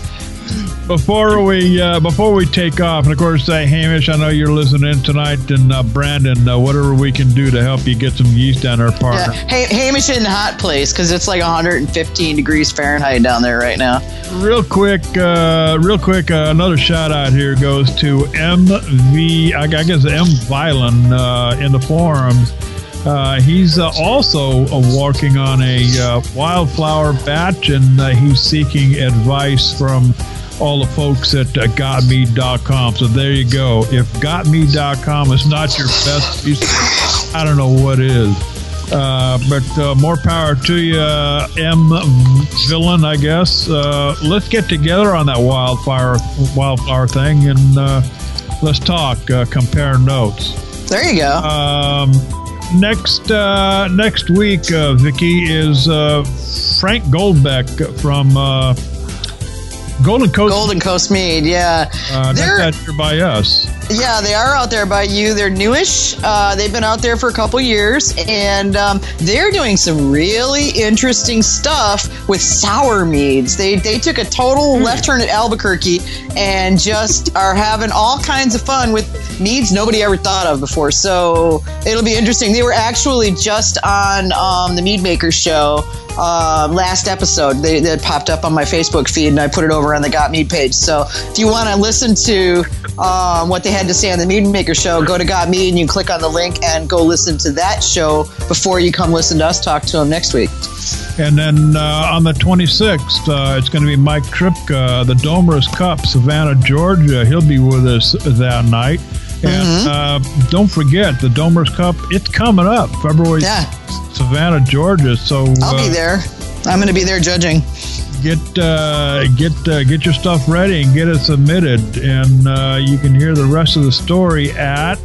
Before we uh, before we take off, and of course, uh, Hamish, I know you're listening tonight, and uh, Brandon, uh, whatever we can do to help you get some yeast down there, partner. Yeah. Hey, Hamish in the hot place because it's like one hundred fifteen degrees Fahrenheit down there right now. Real quick, uh, real quick, uh, another shout out here goes to M V. I guess M Violin uh, in the forums. Uh, he's uh, also uh, working on a uh, wildflower batch, and uh, he's seeking advice from all the folks at uh, got mead dot com. So there you go. If got mead dot com is not your best piece of, I don't know what is. Uh, but uh, more power to you, uh, M. Villain, I guess. Uh, let's get together on that wildfire, wildflower thing, and uh, let's talk, uh, compare notes. There you go. Um, next uh, next week, uh, Vicki, is uh, Frank Goldbeck from... Uh, Golden Coast Golden Coast Mead, yeah. Uh, that's by us. Yeah, they are out there by you. They're newish. Uh, they've been out there for a couple years, and um, they're doing some really interesting stuff with sour meads. They they took a total mm. left turn at Albuquerque and just are having all kinds of fun with meads nobody ever thought of before. So it'll be interesting. They were actually just on um, the Mead Maker show uh, last episode. They, they popped up on my Facebook feed, and I put it over on the Got Mead page. So if you want to listen to um, what they had to say on the Mead Maker show, go to Got Mead and you click on the link and go listen to that show before you come listen to us talk to them next week. And then uh, on the twenty-sixth, uh, it's going to be Mike Kripke, the Domras Cup, Savannah, Georgia. He'll be with us that night. And mm-hmm. uh, don't forget, the Domras Cup, it's coming up February sixth, yeah. Savannah, Georgia. So I'll uh, be there. I'm going to be there judging. Get uh, get uh, get your stuff ready and get it submitted. And uh, you can hear the rest of the story at...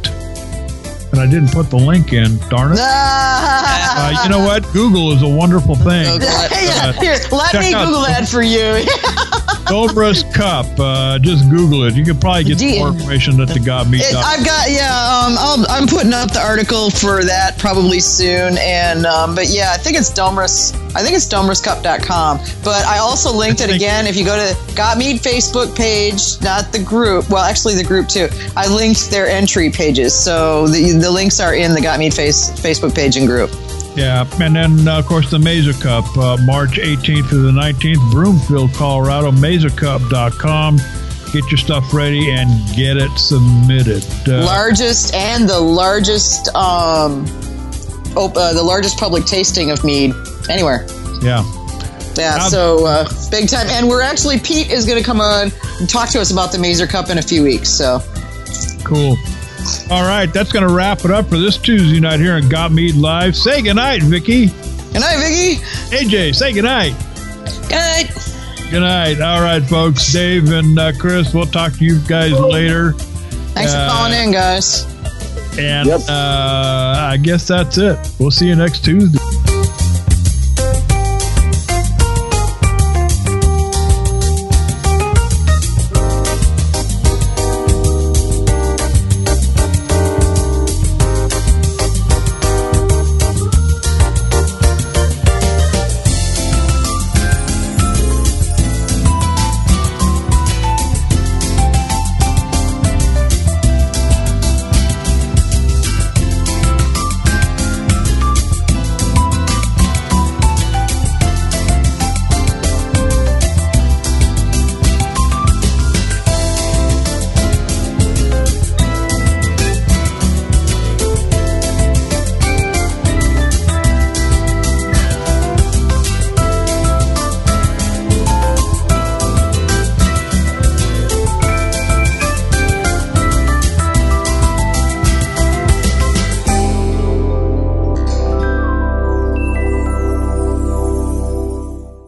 And I didn't put the link in, darn it. uh, you know what? Google is a wonderful thing. Uh, Here, let me Google that for you. Domras Cup. Uh, just Google it. You can probably get D- more information at the got mead dot com. I've got, yeah, um, I'll, I'm putting up the article for that probably soon. And um, But yeah, I think it's Domras. I think it's domras cup dot com. But I also linked it again. If you go to Got Mead Facebook page, not the group. Well, actually the group too. I linked their entry pages. So the, the links are in the Got Mead face, Facebook page and group. Yeah, and then, uh, of course, the Mazer Cup, uh, March eighteenth through the nineteenth, Broomfield, Colorado, mazer cup dot com. Get your stuff ready and get it submitted. Uh, largest and the largest, um, op- uh, the largest public tasting of mead anywhere. Yeah. Yeah, now, so uh, big time. And we're actually, Pete is going to come on and talk to us about the Mazer Cup in a few weeks. So cool. All right, that's going to wrap it up for this Tuesday night here on Got Mead Live. Say goodnight, Vicki. Goodnight, Vicki. A J, say goodnight. Goodnight. Goodnight. All right, folks. Dave and uh, Chris, we'll talk to you guys later. Thanks uh, for calling in, guys. And yep. uh, I guess that's it. We'll see you next Tuesday.